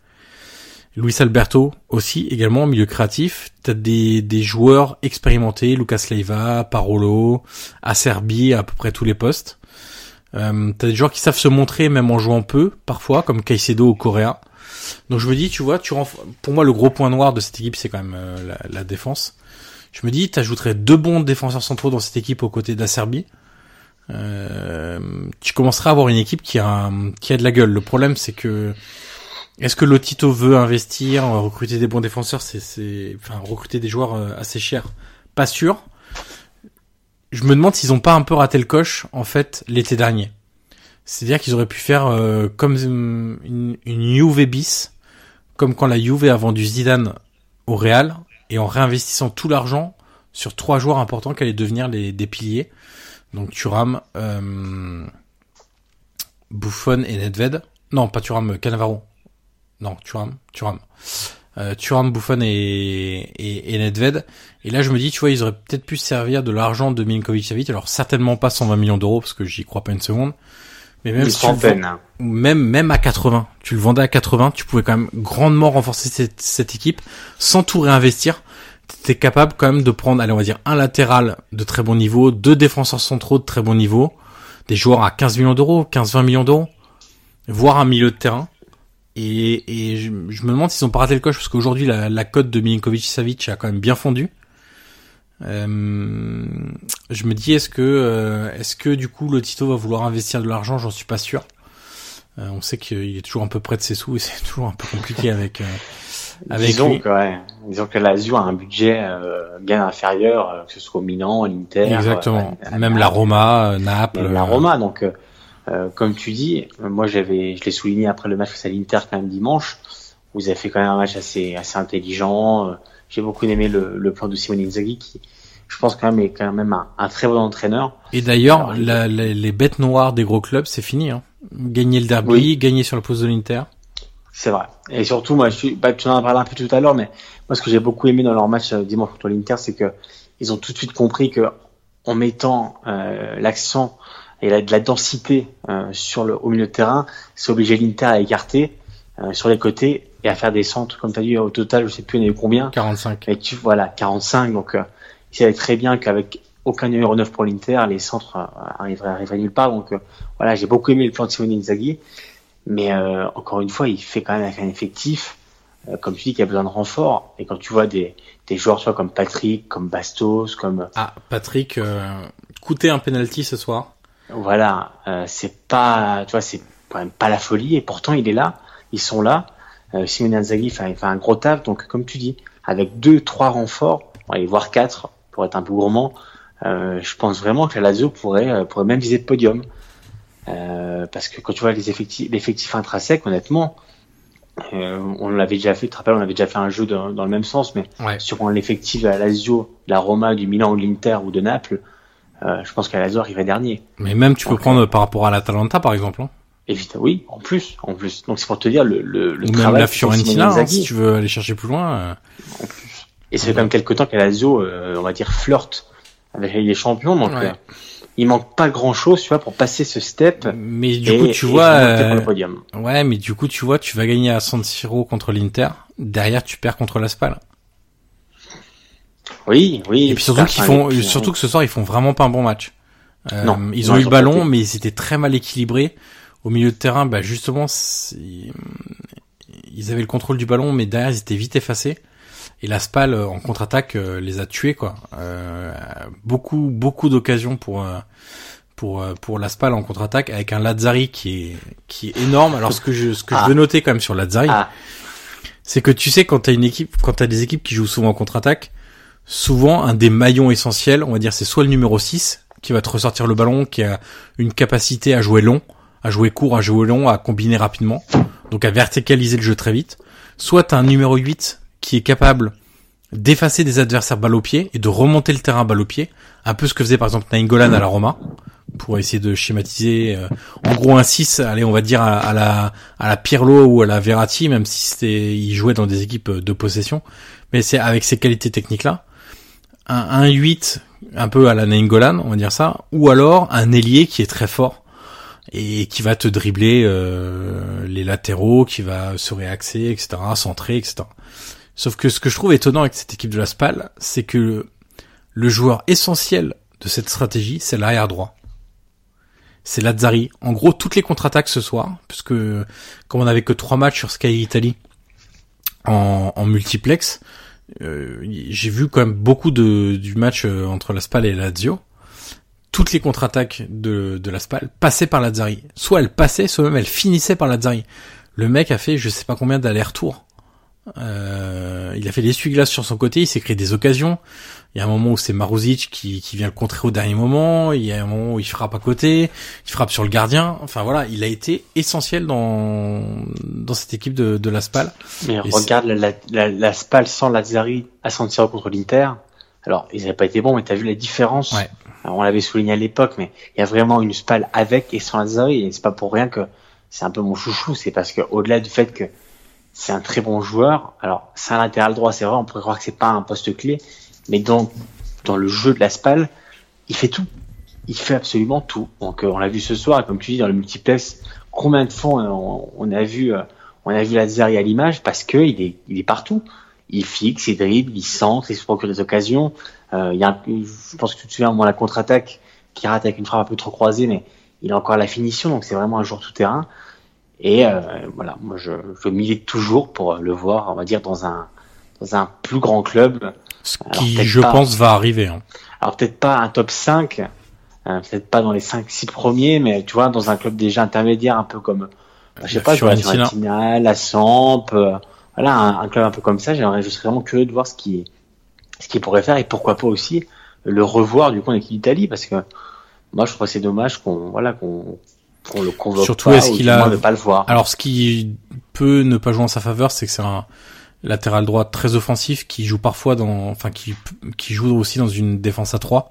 Luis Alberto aussi, également, milieu créatif. T'as des des joueurs expérimentés, Lucas Leiva, Parolo, Acerbi, à peu près tous les postes. Euh, t'as des joueurs qui savent se montrer même en jouant peu, parfois, comme Caicedo ou Correa. Donc je me dis, tu vois, tu renf... pour moi le gros point noir de cette équipe c'est quand même euh, la, la défense. Je me dis, t'ajouterais deux bons défenseurs centraux dans cette équipe aux côtés de la Serbie. euh, tu commenceras à avoir une équipe qui a, un, qui a de la gueule. Le problème, c'est que est-ce que Lotito veut investir, recruter des bons défenseurs, c'est, c'est, enfin, recruter des joueurs assez chers, pas sûr. Je me demande s'ils ont pas un peu raté le coche en fait l'été dernier. C'est-à-dire qu'ils auraient pu faire euh, comme une, une Juve bis, comme quand la Juve a vendu Zidane au Real, et en réinvestissant tout l'argent sur trois joueurs importants qui allaient devenir les, des piliers. Donc Thuram, euh, Buffon et Nedved. Non, pas Thuram, Cannavaro. Non, Thuram, Thuram. Euh, Thuram, Buffon et, et, et Nedved. Et là, je me dis, tu vois, ils auraient peut-être pu servir de l'argent de Milinkovic-Savic. Alors, certainement pas cent vingt millions d'euros, parce que j'y crois pas une seconde. Mais même, si vends, même, même à quatre-vingts, tu le vendais à quatre-vingts, tu pouvais quand même grandement renforcer cette, cette équipe sans tout réinvestir. T'es capable quand même de prendre, allez, on va dire, un latéral de très bon niveau, deux défenseurs centraux de très bon niveau, des joueurs à quinze millions d'euros, quinze, vingt millions d'euros, voire un milieu de terrain. Et, et je, je me demande s'ils ont pas raté le coche, parce qu'aujourd'hui, la, la cote de Milinkovic-Savic a quand même bien fondu. Euh, je me dis, est-ce que, euh, est-ce que du coup Lotito va vouloir investir de l'argent? J'en suis pas sûr. Euh, on sait qu'il est toujours un peu près de ses sous et c'est toujours un peu compliqué avec. Euh, avec disons lui. que, ouais. disons que la Lazio a un budget euh, bien inférieur, euh, que ce soit au Milan, à l'Inter. Exactement. Euh, à, à, même à, la Roma, euh, Naples. Même la Roma. Donc, euh, comme tu dis, moi j'avais, je l'ai souligné après le match face à l'Inter quand même dimanche. Vous avez fait quand même un match assez, assez intelligent. Euh, J'ai beaucoup aimé le, le plan de Simone Inzaghi qui, je pense quand même, est quand même un, un très bon entraîneur. Et d'ailleurs, Alors, la, la, les bêtes noires des gros clubs, c'est fini. Hein. Gagner le derby, oui. Gagner sur le poste de l'Inter. C'est vrai. Et surtout, moi, je suis, bah, tu en as parlé un peu tout à l'heure, mais moi, ce que j'ai beaucoup aimé dans leur match euh, dimanche contre l'Inter, c'est que ils ont tout de suite compris que en mettant euh, l'accent et la, de la densité euh, sur le, au milieu de terrain, c'est obligé l'Inter à écarter euh, sur les côtés. Et à faire des centres, comme tu as dit, au total, je sais plus, il y en a eu combien. quarante-cinq. Et tu, voilà, quarante-cinq. Donc, euh, il savait très bien qu'avec aucun numéro neuf pour l'Inter, les centres euh, arriveraient, arriveraient nulle part. Donc, euh, voilà, j'ai beaucoup aimé le plan de Simone Inzaghi. Mais, euh, encore une fois, il fait quand même avec un effectif, euh, comme tu dis, qu'il y a besoin de renfort. Et quand tu vois des, des joueurs, soit comme Patrick, comme Bastos, comme. Ah, Patrick, euh, coûtait un penalty ce soir. Voilà, euh, c'est pas, tu vois, c'est quand même pas la folie. Et pourtant, il est là. Ils sont là. Euh, Simone Inzaghi fait, fait un gros taf, donc comme tu dis, avec deux, trois renforts, allez, voire quatre, pour être un peu gourmand, euh, je pense vraiment que la Lazio pourrait, euh, pourrait même viser le podium, euh, parce que quand tu vois les effectifs, l'effectif intrinsèque, honnêtement, euh, on l'avait déjà fait, tu te rappelles, on avait déjà fait un jeu de, dans le même sens, mais ouais. Sur l'effectif de la Lazio, de la Roma, du Milan ou de l'Inter ou de Naples, euh, je pense que la Lazio arriverait dernier. Mais même tu donc, peux prendre par rapport à l'Atalanta, par exemple. Hein. Évidemment, oui, en plus, en plus. Donc c'est pour te dire le le, le Ou travail. Même la Fiorentina, hein, si tu veux aller chercher plus loin. Euh... En plus. Et ça fait quand même quelque temps qu'à la Lazio, euh, on va dire, flirte avec les champions. Donc ouais. euh, il manque pas grand chose, tu vois, pour passer ce step. Mais du et, coup, tu et vois. Euh... Le podium. Ouais, mais du coup, tu vois, tu vas gagner à San Siro contre l'Inter. Derrière, tu perds contre la Spal. Oui, oui. Et puis surtout qu'ils font, plus, surtout ouais. que ce soir, ils font vraiment pas un bon match. Euh, non, ils non, ont eu le ballon, mais ils étaient très mal équilibrés. Au milieu de terrain, bah justement, ils avaient le contrôle du ballon, mais derrière, ils étaient vite effacés. Et la Spal, en contre-attaque, les a tués, quoi. Euh, beaucoup, beaucoup d'occasions pour pour pour la Spal en contre-attaque, avec un Lazzari qui est qui est énorme. Alors ce que je ce que ah. je veux noter quand même sur Lazzari, ah. c'est que tu sais, quand t'as une équipe, quand t'as des équipes qui jouent souvent en contre-attaque, souvent un des maillons essentiels, on va dire, c'est soit le numéro six qui va te ressortir le ballon, qui a une capacité à jouer long. À jouer court, à jouer long, à combiner rapidement, donc à verticaliser le jeu très vite. Soit t'as un numéro huit qui est capable d'effacer des adversaires balle au pied et de remonter le terrain balle au pied, un peu ce que faisait par exemple Nainggolan à la Roma, pour essayer de schématiser euh, en gros un six, allez, on va dire à, à la à la Pirlo ou à la Verratti, même si c'était il jouait dans des équipes de possession, mais c'est avec ces qualités techniques-là. Un, un huit un peu à la Nainggolan, on va dire ça, ou alors un ailier qui est très fort et qui va te dribbler euh, les latéraux, qui va se réaxer, et cetera, centrer, et cetera. Sauf que ce que je trouve étonnant avec cette équipe de la Spal, c'est que le, le joueur essentiel de cette stratégie, c'est l'arrière droit. C'est Lazzari. En gros, toutes les contre-attaques ce soir, puisque comme on n'avait que trois matchs sur Sky Italie en, en multiplex, euh, j'ai vu quand même beaucoup de, du match entre la Spal et la Lazio. toutes les contre-attaques de, de la Spal passaient par Lazzari. Soit elles passaient, soit même elles finissaient par Lazzari. Le mec a fait je sais pas combien d'allers-retours. Euh, il a fait l'essuie-glace sur son côté, il s'est créé des occasions. Il y a un moment où c'est Maruzic qui, qui vient le contrer au dernier moment, il y a un moment où il frappe à côté, il frappe sur le gardien. Enfin voilà, il a été essentiel dans, dans cette équipe de, de la Spal. Mais et regarde, la, la, la, la Spal sans Lazzari à San Siro contre l'Inter. Alors, ils n'avaient pas été bons, mais t'as vu la différence. Ouais. Alors, on l'avait souligné à l'époque, mais il y a vraiment une Spal avec et sans Lazzari, et c'est pas pour rien que c'est un peu mon chouchou, c'est parce que au-delà du fait que c'est un très bon joueur, alors c'est un latéral droit, c'est vrai, on pourrait croire que c'est pas un poste clé, mais dans dans le jeu de la Spal, il fait tout, il fait absolument tout. Donc euh, on l'a vu ce soir, et comme tu dis dans le multiplex, combien de fois on, on a vu euh, on a vu Lazzari à l'image parce que il est il est partout. Il fixe, il dribble, il centre, il se procure des occasions. Euh, il y a, un, je pense que tu te souviens, moi, la contre-attaque qui rate avec une frappe un peu trop croisée, mais il a encore la finition, donc c'est vraiment un joueur tout-terrain. Et euh, voilà, moi, je, je milite toujours pour le voir, on va dire, dans un dans un plus grand club. Ce alors, qui, je pas, pense, va arriver. Hein. Alors peut-être pas un top cinq, hein, peut-être pas dans les cinq six premiers, mais tu vois, dans un club déjà intermédiaire, un peu comme, bah, je sais pas, Fiorentina, la Samp... Euh, Voilà, un, un club un peu comme ça, j'aimerais, je serais vraiment curieux de voir ce qu'il, ce qu'il pourrait faire et pourquoi pas aussi le revoir du coup en équipe d'Italie, parce que moi je trouve que c'est dommage qu'on, voilà, qu'on, qu'on le convoque surtout pas, est-ce ou qu'il a... ne pas le voir. Alors ce qui peut ne pas jouer en sa faveur, c'est que c'est un latéral droit très offensif qui joue parfois dans, enfin qui, qui joue aussi dans une défense à trois.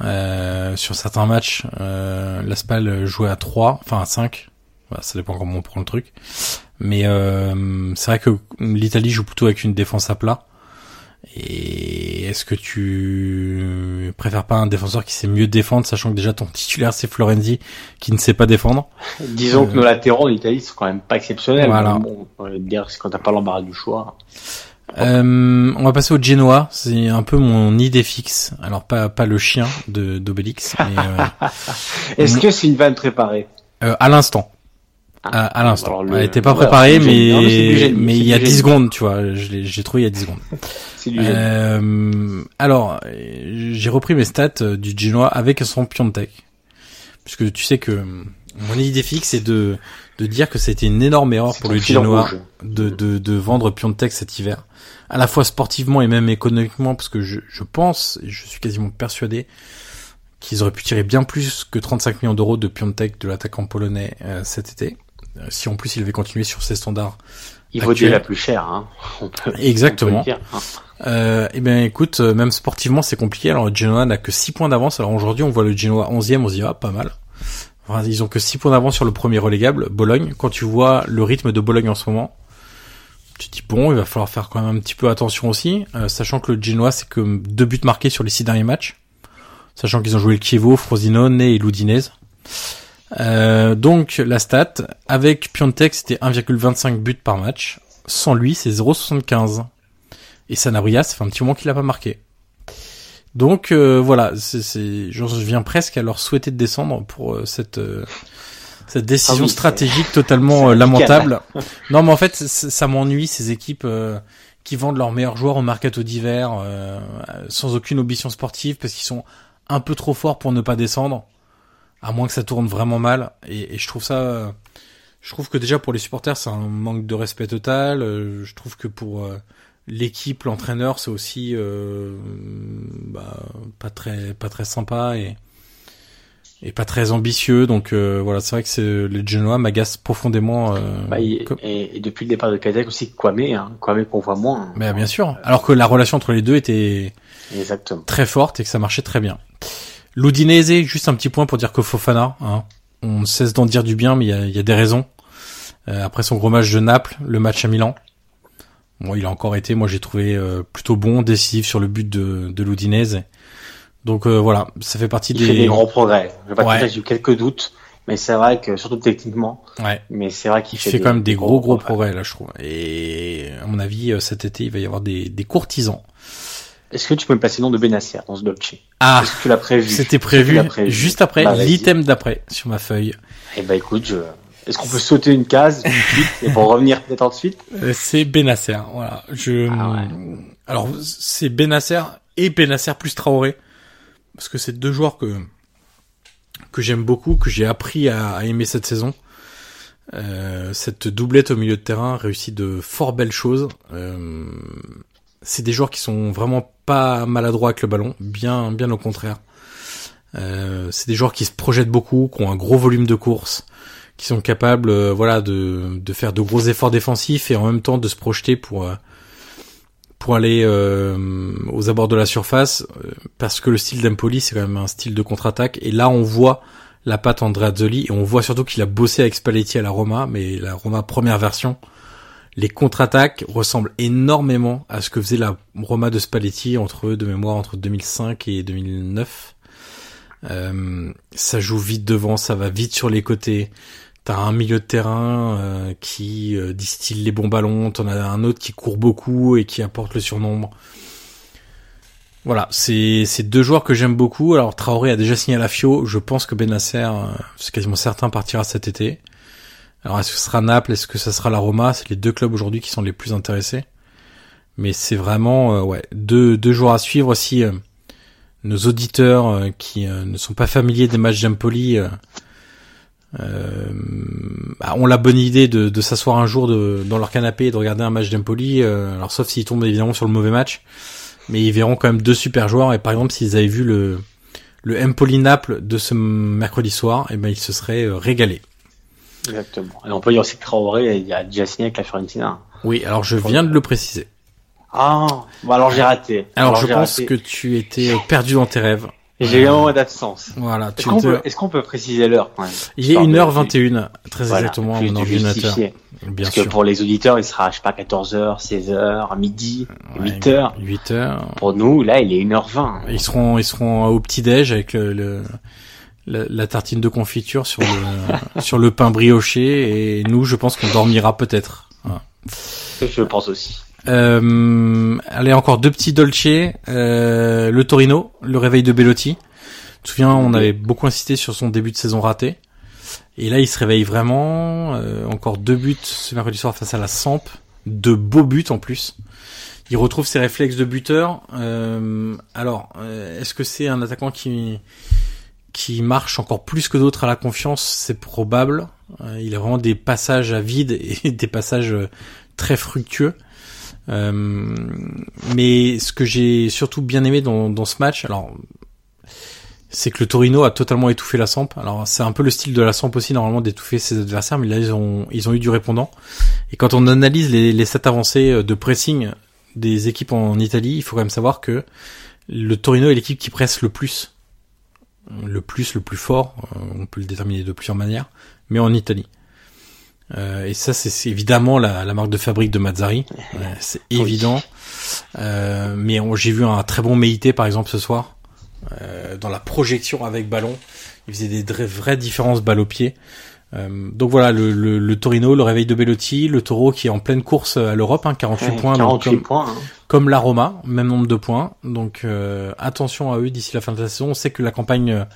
Euh, sur certains matchs, euh, la Spal jouait à trois, enfin à cinq. Voilà, ça dépend comment on prend le truc. Mais euh, c'est vrai que l'Italie joue plutôt avec une défense à plat. Et est-ce que tu préfères pas un défenseur qui sait mieux défendre, sachant que déjà ton titulaire c'est Florenzi qui ne sait pas défendre? Disons euh, que nos latéraux en Italie sont quand même pas exceptionnels. Voilà. Bon, on va dire c'est quand t'as pas l'embarras du choix. Euh, on va passer au Genoa. C'est un peu mon idée fixe. Alors pas pas le chien de d'Obélix. Mais, euh, est-ce on... que c'est une vanne préparée? Euh, à l'instant. À, à l'instant. Alors, le, elle était pas préparée, ouais, mais, non, mais, mais il y a dix secondes, tu vois. Je l'ai, j'ai trouvé il y a dix secondes. C'est du euh, alors, j'ai repris mes stats du Genoa avec son Piontek. Puisque tu sais que mon idée fixe, c'est de, de dire que c'était une énorme erreur c'est pour le Genoa de, de, de vendre Piontek cet hiver. À la fois sportivement et même économiquement, parce que je, je pense, je suis quasiment persuadé qu'ils auraient pu tirer bien plus que trente-cinq millions d'euros de Piontek, de l'attaquant polonais, euh, cet été. Si en plus il devait continuer sur ses standards, il vaut Dieu la plus chère. Hein. On peut, exactement. On peut le dire, hein. Euh, et ben écoute, même sportivement c'est compliqué. Alors le Genoa n'a que six points d'avance. Alors aujourd'hui on voit le Genoa onzième, on se dit ah pas mal. Enfin, ils ont que six points d'avance sur le premier relégable, Bologne. Quand tu vois le rythme de Bologne en ce moment, tu te dis bon, il va falloir faire quand même un petit peu attention aussi, euh, sachant que le Genoa c'est que deux buts marqués sur les six derniers matchs, sachant qu'ils ont joué le Chievo, Frosinone et l'Udinese. Euh, donc la stat avec Piontek c'était un virgule vingt-cinq buts par match, sans lui c'est zéro virgule soixante-quinze et Sanabria ça fait un petit moment qu'il a pas marqué, donc euh, voilà c'est, c'est, je viens presque à leur souhaiter de descendre pour euh, cette euh, cette décision ah oui, stratégique c'est... totalement c'est lamentable non mais en fait ça m'ennuie ces équipes euh, qui vendent leurs meilleurs joueurs au mercato d'hiver euh, sans aucune ambition sportive parce qu'ils sont un peu trop forts pour ne pas descendre. À moins que ça tourne vraiment mal, et, et je trouve ça, je trouve que déjà pour les supporters c'est un manque de respect total. Je trouve que pour euh, l'équipe, l'entraîneur c'est aussi euh, bah, pas très, pas très sympa et et pas très ambitieux. Donc euh, voilà, c'est vrai que c'est, le Genoa m'agace profondément. Euh, bah, et, comme... et, et depuis le départ de Kadek aussi Kwame, hein, Kwame qu'on voit moins. Hein. Mais bien sûr. Alors que la relation entre les deux était exactement très forte et que ça marchait très bien. L'Udinese, juste un petit point pour dire que Fofana, hein, on cesse d'en dire du bien, mais il y a, y a des raisons. Euh, après son gros match de Naples, le match à Milan, bon, il a encore été, moi j'ai trouvé euh, plutôt bon, décisif sur le but de, de l'Udinese. Donc euh, voilà, ça fait partie il des... Il fait des grands progrès. Je vais pas ouais. te dire, j'ai eu quelques doutes, mais c'est vrai que, surtout techniquement, ouais. mais c'est vrai qu'il il fait, fait des, quand même des gros gros progrès, progrès là je trouve. Et à mon avis, cet été, il va y avoir des, des courtisans. Est-ce que tu peux me placer le nom de Benacer dans ce dossier? Ah, est-ce que tu l'as prévu? C'était prévu, prévu juste après, bah, l'item d'après sur ma feuille. Eh ben écoute, je... est-ce qu'on peut sauter une case tout de suite et pour revenir peut-être ensuite? C'est Benacer, voilà. Je. Ah ouais. Alors c'est Benacer et Benacer plus Traoré, parce que c'est deux joueurs que que j'aime beaucoup, que j'ai appris à, à aimer cette saison. Euh, cette doublette au milieu de terrain réussit de fort belles choses. Euh, c'est des joueurs qui sont vraiment pas maladroits avec le ballon, bien, bien au contraire. Euh, c'est des joueurs qui se projettent beaucoup, qui ont un gros volume de course, qui sont capables, euh, voilà, de, de faire de gros efforts défensifs et en même temps de se projeter pour euh, pour aller euh, aux abords de la surface, euh, parce que le style d'Empoli, c'est quand même un style de contre-attaque. Et là, on voit la patte Andreazzoli, et on voit surtout qu'il a bossé avec Spalletti à la Roma, mais la Roma première version, les contre-attaques ressemblent énormément à ce que faisait la Roma de Spalletti entre eux, de mémoire, entre deux mille cinq et deux mille neuf. Euh, ça joue vite devant, ça va vite sur les côtés. T'as un milieu de terrain euh, qui euh, distille les bons ballons, t'en as un autre qui court beaucoup et qui apporte le surnombre. Voilà, c'est c'est deux joueurs que j'aime beaucoup. Alors Traoré a déjà signé à la Fio, je pense que Benacer, euh, c'est quasiment certain, partira cet été. Alors est-ce que ce sera Naples, est-ce que ça sera la Roma? C'est les deux clubs aujourd'hui qui sont les plus intéressés. Mais c'est vraiment euh, ouais, deux deux joueurs à suivre. Si euh, nos auditeurs euh, qui euh, ne sont pas familiers des matchs d'Empoli euh, Euh, bah, ont la bonne idée de, de s'asseoir un jour de, dans leur canapé et de regarder un match d'Empoli, euh, alors sauf s'ils tombent évidemment sur le mauvais match, mais ils verront quand même deux super joueurs. Et par exemple, s'ils avaient vu le, le Empoli-Naples de ce mercredi soir, eh ben ils se seraient euh, régalés. Exactement. Et on peut dire aussi que Traoré il a déjà signé avec la Fiorentina. Oui, alors je viens de le préciser. Ah, bah alors j'ai raté. Alors, alors je pense raté. que tu étais perdu dans tes rêves. J'ai eu un moment d'absence. Voilà. Est-ce, tu qu'on te... peut, est-ce qu'on peut préciser l'heure quand même? Il est une heure vingt et une, très voilà, exactement, mon ordinateur. Bien Parce sûr. que pour les auditeurs, il sera, je sais pas, quatorze heures, seize heures, midi, ouais, huit heures. huit heures. Pour nous, là, il est une heure vingt. Ils seront, ils seront au petit-déj avec le, le la, la tartine de confiture sur le, sur le pain brioché, et nous, je pense qu'on dormira peut-être. Voilà. Je pense aussi. Euh, allez, encore deux petits Dolce, euh, le Torino, le réveil de Bellotti. Tu te souviens, on avait beaucoup insisté sur son début de saison raté. Et là, il se réveille vraiment, euh, encore deux buts ce mercredi soir face à la Samp. De beaux buts en plus. Il retrouve ses réflexes de buteur. Euh, alors, est-ce que c'est un attaquant qui, qui marche encore plus que d'autres à la confiance? C'est probable. Euh, il a vraiment des passages à vide et des passages très fructueux. Euh, mais ce que j'ai surtout bien aimé dans, dans ce match, alors, c'est que le Torino a totalement étouffé la Samp. Alors, c'est un peu le style de la Samp aussi, normalement, d'étouffer ses adversaires, mais là, ils ont, ils ont eu du répondant. Et quand on analyse les, les stats avancées de pressing des équipes en Italie, il faut quand même savoir que le Torino est l'équipe qui presse le plus. Le plus, le plus fort. On peut le déterminer de plusieurs manières, mais en Italie. Euh, et ça, c'est, c'est évidemment la, la marque de fabrique de Mazzari, euh, c'est évident. Euh, mais on, j'ai vu un très bon Meïté, par exemple, ce soir, euh, dans la projection avec ballon. Il faisait des vrais, vraies différences balle au pied. Euh, donc voilà, le, le, le Torino, le réveil de Bellotti, le Toro qui est en pleine course à l'Europe, hein, quarante-huit points, quarante-huit donc, comme, points hein. Comme la Roma, même nombre de points. Donc euh, attention à eux d'ici la fin de la saison. On sait que la campagne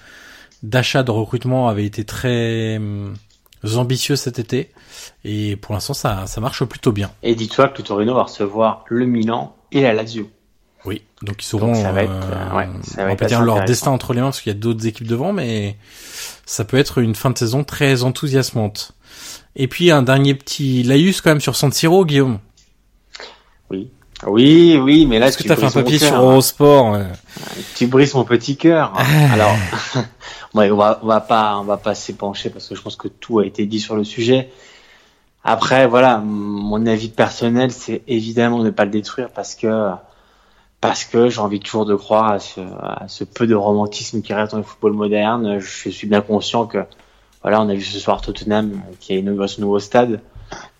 d'achat de recrutement avait été très... Hum, ambitieux cet été, et pour l'instant ça, ça marche plutôt bien. Et dis-toi que le Torino va recevoir le Milan et la Lazio. Oui, donc ils seront donc ça va être, euh, ouais, ça va on peut dire leur destin entre les mains, parce qu'il y a d'autres équipes devant, mais ça peut être une fin de saison très enthousiasmante. Et puis un dernier petit laïus quand même sur San Siro, Guillaume. Oui. Oui, oui, mais là, Parce tu que t'as fait un papier sur Eurosport. Ouais. Tu brises mon petit cœur. Alors, ouais, on va, on va pas, on va pas s'épancher parce que je pense que tout a été dit sur le sujet. Après, voilà, mon avis personnel, c'est évidemment ne pas le détruire parce que, parce que j'ai envie toujours de croire à ce, à ce peu de romantisme qui reste dans le football moderne. Je suis bien conscient que, voilà, on a vu ce soir Tottenham qui a inauguré ce nouveau stade.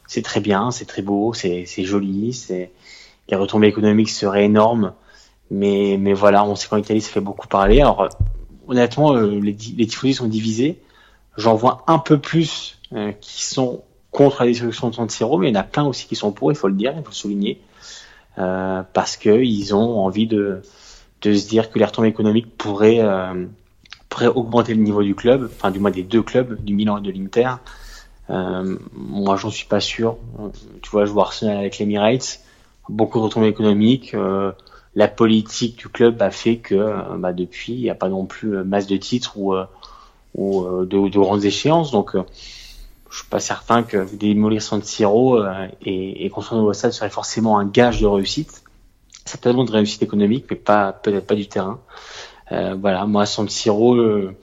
C'est très bien, c'est très beau, c'est, c'est joli, c'est, les retombées économiques seraient énormes, mais mais voilà, on sait qu'en Italie ça fait beaucoup parler. Alors honnêtement, les les tifosi sont divisés. J'en vois un peu plus euh, qui sont contre la destruction de San Siro, mais il y en a plein aussi qui sont pour. Il faut le dire, il faut le souligner, euh, parce que ils ont envie de de se dire que les retombées économiques pourraient euh, pourraient augmenter le niveau du club, enfin du moins des deux clubs, du Milan et de l'Inter. Euh, moi, j'en suis pas sûr. Tu vois, je vois Arsenal avec l'Emirates. Beaucoup de retombées économiques, euh, la politique du club a fait que bah, depuis il n'y a pas non plus masse de titres ou, euh, ou euh, de, de grandes échéances. Donc, euh, je suis pas certain que démolir San Siro euh, et, et construire un nouveau stade serait forcément un gage de réussite. Certainement de réussite économique, mais pas peut-être pas du terrain. Euh, voilà, moi, San Siro, euh,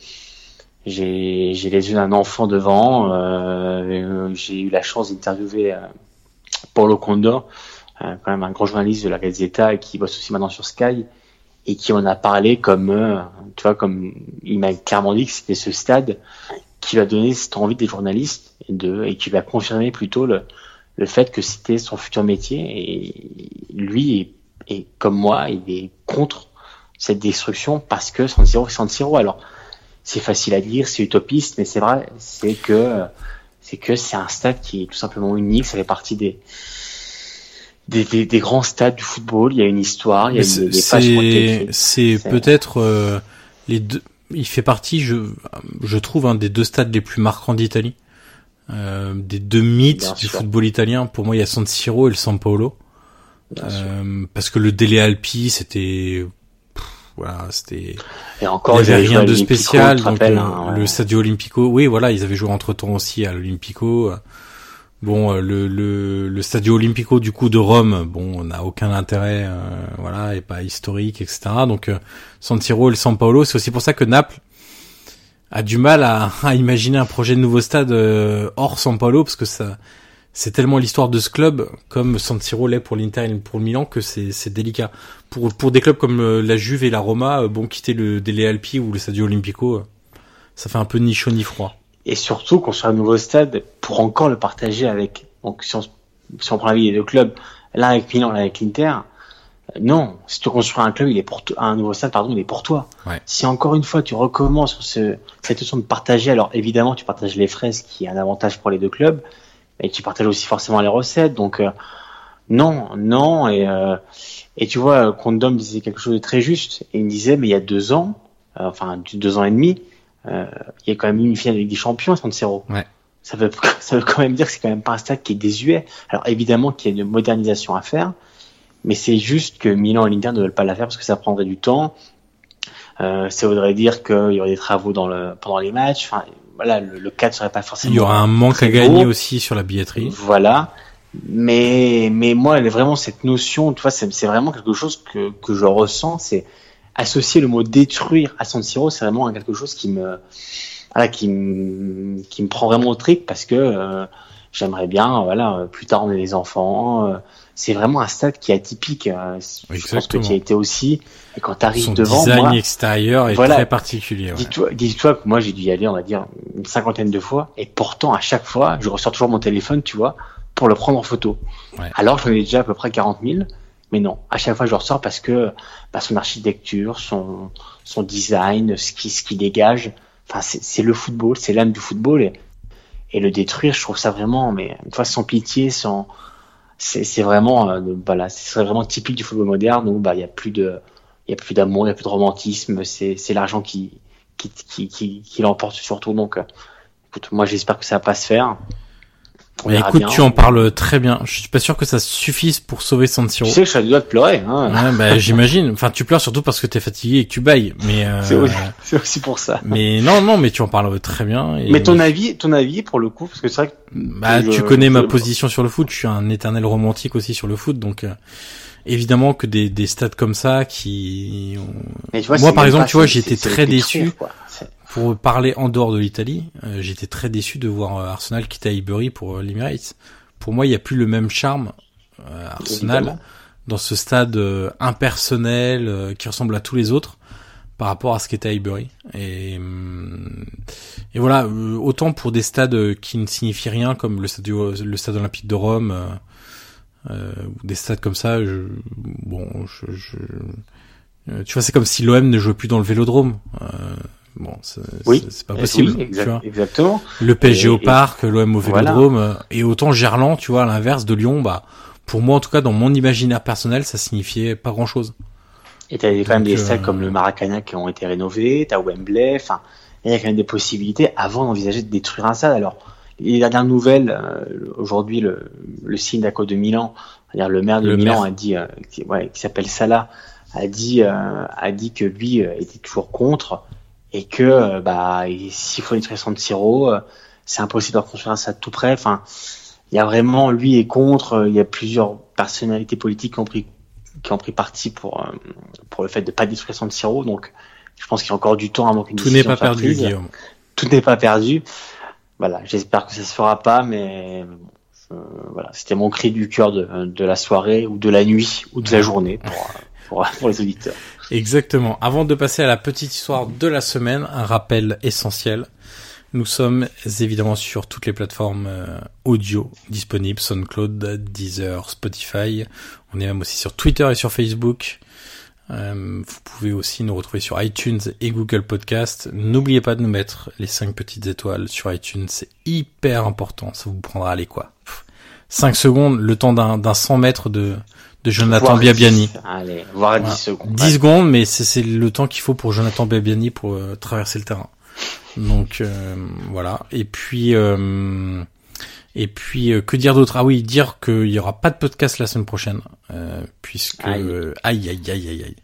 j'ai, j'ai les yeux d'un enfant devant. Euh, j'ai eu la chance d'interviewer euh, Paulo Condor, euh, quand même un grand journaliste de la Gazzetta qui bosse aussi maintenant sur Sky, et qui en a parlé comme, euh, tu vois, comme il m'a clairement dit que c'était ce stade qui va donner cette envie des journalistes et, de, et qui va confirmer plutôt le, le fait que c'était son futur métier. Et lui, est, est, comme moi, il est contre cette destruction parce que San Siro, c'est San Siro. Alors, c'est facile à dire, c'est utopiste, mais c'est vrai, c'est que c'est que c'est un stade qui est tout simplement unique, ça fait partie des... Des, des, des grands stades du football, il y a une histoire, il y a une, des pages pour c'est, c'est peut-être euh, les deux. Il fait partie, je je trouve, un des deux stades les plus marquants d'Italie, euh, des deux mythes Bien du sûr. Football italien. Pour moi, il y a San Siro et le San Paolo, euh, parce que le Dele Alpi, c'était pff, voilà, c'était. Et encore, il n'y avait rien de spécial. Donc le, hein, ouais. le Stadio Olimpico, oui, voilà, ils avaient joué entre temps aussi à l'Olimpico. Bon, le, le, le Stadio Olimpico du coup de Rome, bon, n'a aucun intérêt, euh, voilà, et pas historique, et cetera. Donc, euh, San Siro et le San Paolo, c'est aussi pour ça que Naples a du mal à, à imaginer un projet de nouveau stade euh, hors San Paolo, parce que ça, c'est tellement l'histoire de ce club, comme San Siro l'est pour l'Inter et pour le Milan, que c'est, c'est délicat. Pour, pour des clubs comme euh, la Juve et la Roma, euh, bon, quitter le Dele Alpi ou le Stadio Olimpico, euh, ça fait un peu ni chaud ni froid. Et surtout, construire un nouveau stade pour encore le partager avec, donc, si on, si on prend la vie des deux clubs, l'un avec Milan, l'un avec l'Inter, non, si tu construis un club, il est pour, t- un nouveau stade, pardon, il est pour toi. Ouais. Si encore une fois, tu recommences ce, cette notion de partager, alors évidemment, tu partages les frais, ce qui est un avantage pour les deux clubs, mais tu partages aussi forcément les recettes, donc, euh, non, non, et, euh, et tu vois, Condom disait quelque chose de très juste, et il me disait, mais il y a deux ans, euh, enfin, deux ans et demi, Euh, il y a quand même une finale de Ligue des Champions à San Siro. Ouais. Ça veut, ça veut quand même dire que c'est quand même pas un stade qui est désuet. Alors évidemment qu'il y a une modernisation à faire, mais c'est juste que Milan et l'Inter ne veulent pas la faire parce que ça prendrait du temps. Euh, ça voudrait dire qu'il y aurait des travaux dans le, pendant les matchs. Enfin, voilà, le, le cadre serait pas forcément. Il y aura un manque à gagner aussi sur la billetterie. Voilà. Mais, mais moi, vraiment cette notion, tu vois, c'est, c'est vraiment quelque chose que, que je ressens. C'est, associer le mot détruire à San Siro, c'est vraiment quelque chose qui me, voilà, qui me, qui me prend vraiment au trip parce que euh, j'aimerais bien, voilà, plus tard on est des enfants. Euh, c'est vraiment un stade qui est atypique. Euh, je pense que tu as été aussi. Et quand tu arrives devant, son design moi, extérieur est voilà, très particulier. Ouais. Dis-toi, dis-toi que moi j'ai dû y aller, on va dire une cinquantaine de fois, et pourtant à chaque fois, je ressors toujours mon téléphone, tu vois, pour le prendre en photo. Ouais. Alors j'en ai déjà à peu près quarante mille. Mais non, à chaque fois je ressors parce que bah, son architecture, son son design, ce qui ce qui dégage, enfin c'est, c'est le football, c'est l'âme du football et, et le détruire, je trouve ça vraiment, mais une fois sans pitié, sans c'est c'est vraiment euh, voilà, ce serait vraiment typique du football moderne où bah il y a plus de il y a plus d'amour, il y a plus de romantisme, c'est c'est l'argent qui qui qui qui, qui l'emporte surtout donc euh, écoute, moi j'espère que ça va pas se faire. Mais écoute, bien. Tu en parles très bien. Je suis pas sûr que ça suffise pour sauver San Siro. Tu sais que je suis à deux doigts de pleurer, hein. Ouais, bah, j'imagine. Enfin, tu pleures surtout parce que t'es fatigué et que tu bailles. Mais, euh... c'est, aussi, c'est aussi pour ça. Mais non, non, mais tu en parles très bien. Et... Mais ton avis, ton avis pour le coup, parce que c'est vrai que... Bah, je, tu connais je, ma je... position sur le foot. Je suis un éternel romantique aussi sur le foot. Donc, euh, évidemment que des, des stades comme ça qui... Ont... Vois, moi, par exemple, tu vois, j'étais très déçu. Trop, pour parler en dehors de l'Italie, euh, j'étais très déçu de voir euh, Arsenal quitter Highbury pour euh, l'Emirates. Pour moi, il n'y a plus le même charme euh, Arsenal évidemment. Dans ce stade euh, impersonnel euh, qui ressemble à tous les autres par rapport à ce qu'était Highbury. Et, et voilà, euh, autant pour des stades qui ne signifient rien comme le stade, le stade olympique de Rome euh, euh, ou des stades comme ça, je, bon, je, je, euh, tu vois, c'est comme si l'O M ne jouait plus dans le Vélodrome. Euh, Bon, c'est, oui, c'est, c'est pas possible. Oui, exact, tu vois. Exactement. Le P S G et, au parc, et, l'O M au Vélodrome, voilà. Et autant Gerland, tu vois, à l'inverse de Lyon, bah, pour moi, en tout cas, dans mon imaginaire personnel, ça signifiait pas grand chose. Et t'as donc, quand même des euh... stades comme le Maracanã qui ont été rénovés, t'as Wembley, enfin, il y a quand même des possibilités avant d'envisager de détruire un stade. Alors, les dernières nouvelles, euh, aujourd'hui, le, le Sindaco de Milan, c'est-à-dire le maire de le Milan maire. a dit, euh, qui, ouais, qui s'appelle Salah, a dit, euh, a dit que lui euh, était toujours contre. et que bah, s'il faut tirer sans tiro, c'est impossible de reconstruire un stade tout près. Enfin, il y a vraiment lui et contre. Il y a plusieurs personnalités politiques qui ont pris, qui ont pris parti pour, pour le fait de ne pas détruire sans tiro. Donc, je pense qu'il y a encore du temps avant qu'une décision soit prise. Tout n'est pas perdu, Guillaume. Tout n'est pas perdu. Voilà, j'espère que ça se fera pas, mais euh, voilà, c'était mon cri du cœur de, de la soirée ou de la nuit ou de la journée pour, pour, pour les auditeurs. Exactement. Avant de passer à la petite histoire de la semaine, un rappel essentiel. Nous sommes évidemment sur toutes les plateformes audio disponibles, SoundCloud, Deezer, Spotify. On est même aussi sur Twitter et sur Facebook. Euh, vous pouvez aussi nous retrouver sur iTunes et Google Podcast. N'oubliez pas de nous mettre les cinq petites étoiles sur iTunes, c'est hyper important. Ça vous prendra allez quoi, cinq secondes, le temps d'un d'un cent mètres de de Jonathan voir Biabiani. dix, allez, voir voilà. dix secondes. dix secondes, mais c'est c'est le temps qu'il faut pour Jonathan Biabiani pour euh, traverser le terrain. Donc euh, voilà. Et puis euh, Et puis, euh, que dire d'autre? Ah oui, dire qu'il y aura pas de podcast la semaine prochaine, euh, puisque, aïe. Euh, aïe, aïe, aïe, aïe, aïe,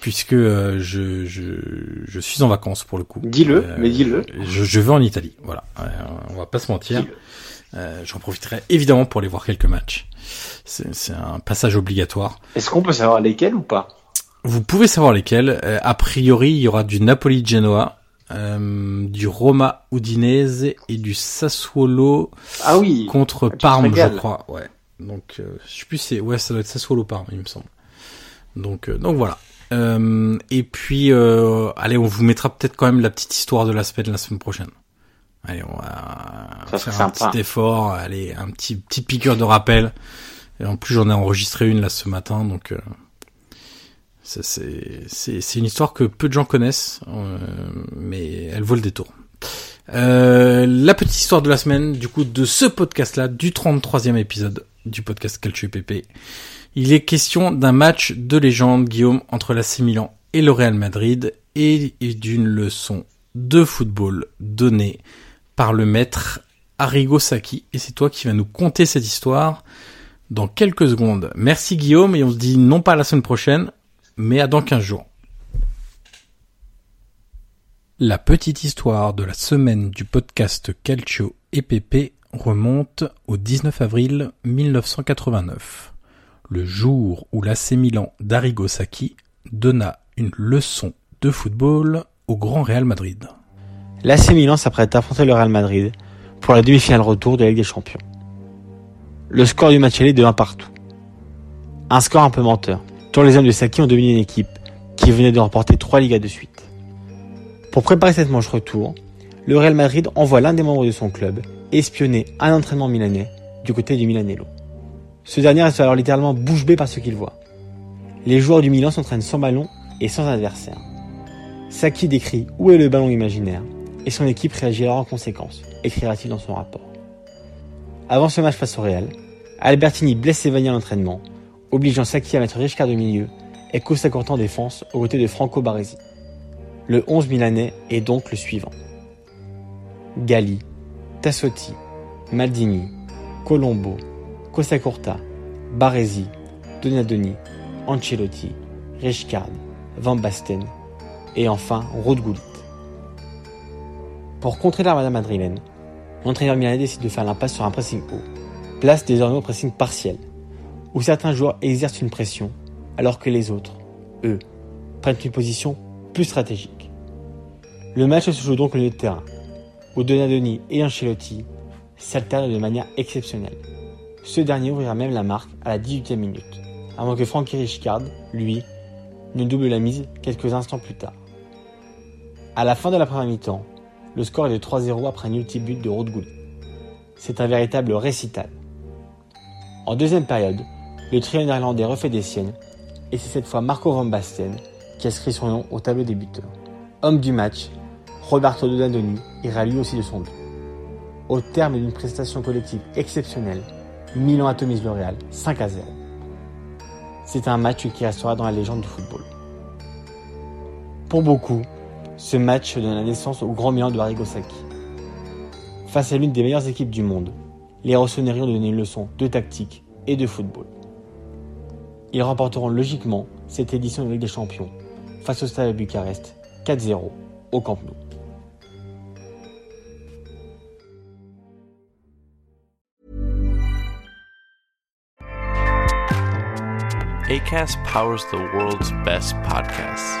puisque euh, je, je, je suis en vacances pour le coup. Dis-le, euh, mais dis-le. Je, je vais en Italie, voilà. Euh, on va pas se mentir. Euh, j'en profiterai évidemment pour aller voir quelques matchs. C'est, c'est un passage obligatoire. Est-ce qu'on peut savoir lesquels ou pas? Vous pouvez savoir lesquels. Euh, a priori, il y aura du Napoli-Genoa. Euh, du Roma Udinese et du Sassuolo ah oui, contre Parme, je crois. Ouais. Donc, euh, je sais plus si c'est, ouais, ça doit être Sassuolo Parme, il me semble. Donc, euh, donc voilà. Euh, et puis, euh, allez, on vous mettra peut-être quand même la petite histoire de la semaine la semaine prochaine. Allez, on va ça faire un sympa. Petit effort, allez, un petit petit piqûre de rappel. Et en plus, j'en ai enregistré une là ce matin, donc. Euh... Ça, c'est, c'est, c'est une histoire que peu de gens connaissent, euh, mais elle vaut le détour. Euh, la petite histoire de la semaine, du coup, de ce podcast-là, du trente-troisième épisode du podcast Calcio P P. Il est question d'un match de légende, Guillaume, entre l'A C Milan et le Real Madrid, et, et d'une leçon de football donnée par le maître Arrigo Sacchi. Et c'est toi qui vas nous conter cette histoire dans quelques secondes. Merci Guillaume, et on se dit non pas à la semaine prochaine, mais à dans quinze jours. La petite histoire de la semaine du podcast Calcio et P P remonte au dix-neuf avril mille neuf cent quatre-vingt-neuf, le jour où l'A C Milan d'Arrigo Sacchi donna une leçon de football au Grand Real Madrid. L'A C Milan s'apprête à affronter le Real Madrid pour la demi-finale retour de la Ligue des Champions. Le score du match aller est de un partout. Un score un peu menteur. Tant les hommes de Sacchi ont dominé une équipe qui venait de remporter trois Ligas de suite. Pour préparer cette manche retour, le Real Madrid envoie l'un des membres de son club espionner un entraînement milanais du côté du Milanello. Ce dernier reste alors littéralement bouche bée par ce qu'il voit. Les joueurs du Milan s'entraînent sans ballon et sans adversaire. Sacchi décrit où est le ballon imaginaire et son équipe réagit alors en conséquence, écrira-t-il dans son rapport. Avant ce match face au Real, Albertini blesse Sévagnin à l'entraînement, obligeant Sacchi à mettre Rijkaard au milieu et Costa Corta en défense aux côtés de Franco Baresi. Le onze milanais est donc le suivant. Galli, Tassotti, Maldini, Colombo, Costa Corta, Baresi, Donadoni, Ancelotti, Rijkaard, Van Basten et enfin Rodgullit. Pour contrer l'armada madrilène, l'entraîneur milanais décide de faire l'impasse sur un pressing haut, place désormais au pressing partiel, où certains joueurs exercent une pression, alors que les autres, eux, prennent une position plus stratégique. Le match se joue donc au milieu de terrain, où Donadoni et Ancelotti s'alternent de manière exceptionnelle. Ce dernier ouvrira même la marque à la dix-huitième minute, avant que Frankie Rijkaard, lui, ne double la mise quelques instants plus tard. À la fin de la première mi-temps, le score est de trois zéro après un multi-but de Rodgullit. C'est un véritable récital. En deuxième période, le trio néerlandais refait des siennes, et c'est cette fois Marco Van Basten qui inscrit son nom au tableau des buteurs. Homme du match, Roberto Donadoni ira lui aussi de son but. Au terme d'une prestation collective exceptionnelle, Milan atomise le Real cinq à zéro. C'est un match qui restera dans la légende du football. Pour beaucoup, ce match donne la naissance au grand Milan de Arrigo Sacchi. Face à l'une des meilleures équipes du monde, les rossoneri ont donné une leçon de tactique et de football. Ils remporteront logiquement cette édition de Ligue des Champions face au Steaua Bucarest quatre zéro au Camp Nou. Acast powers the world's best podcasts.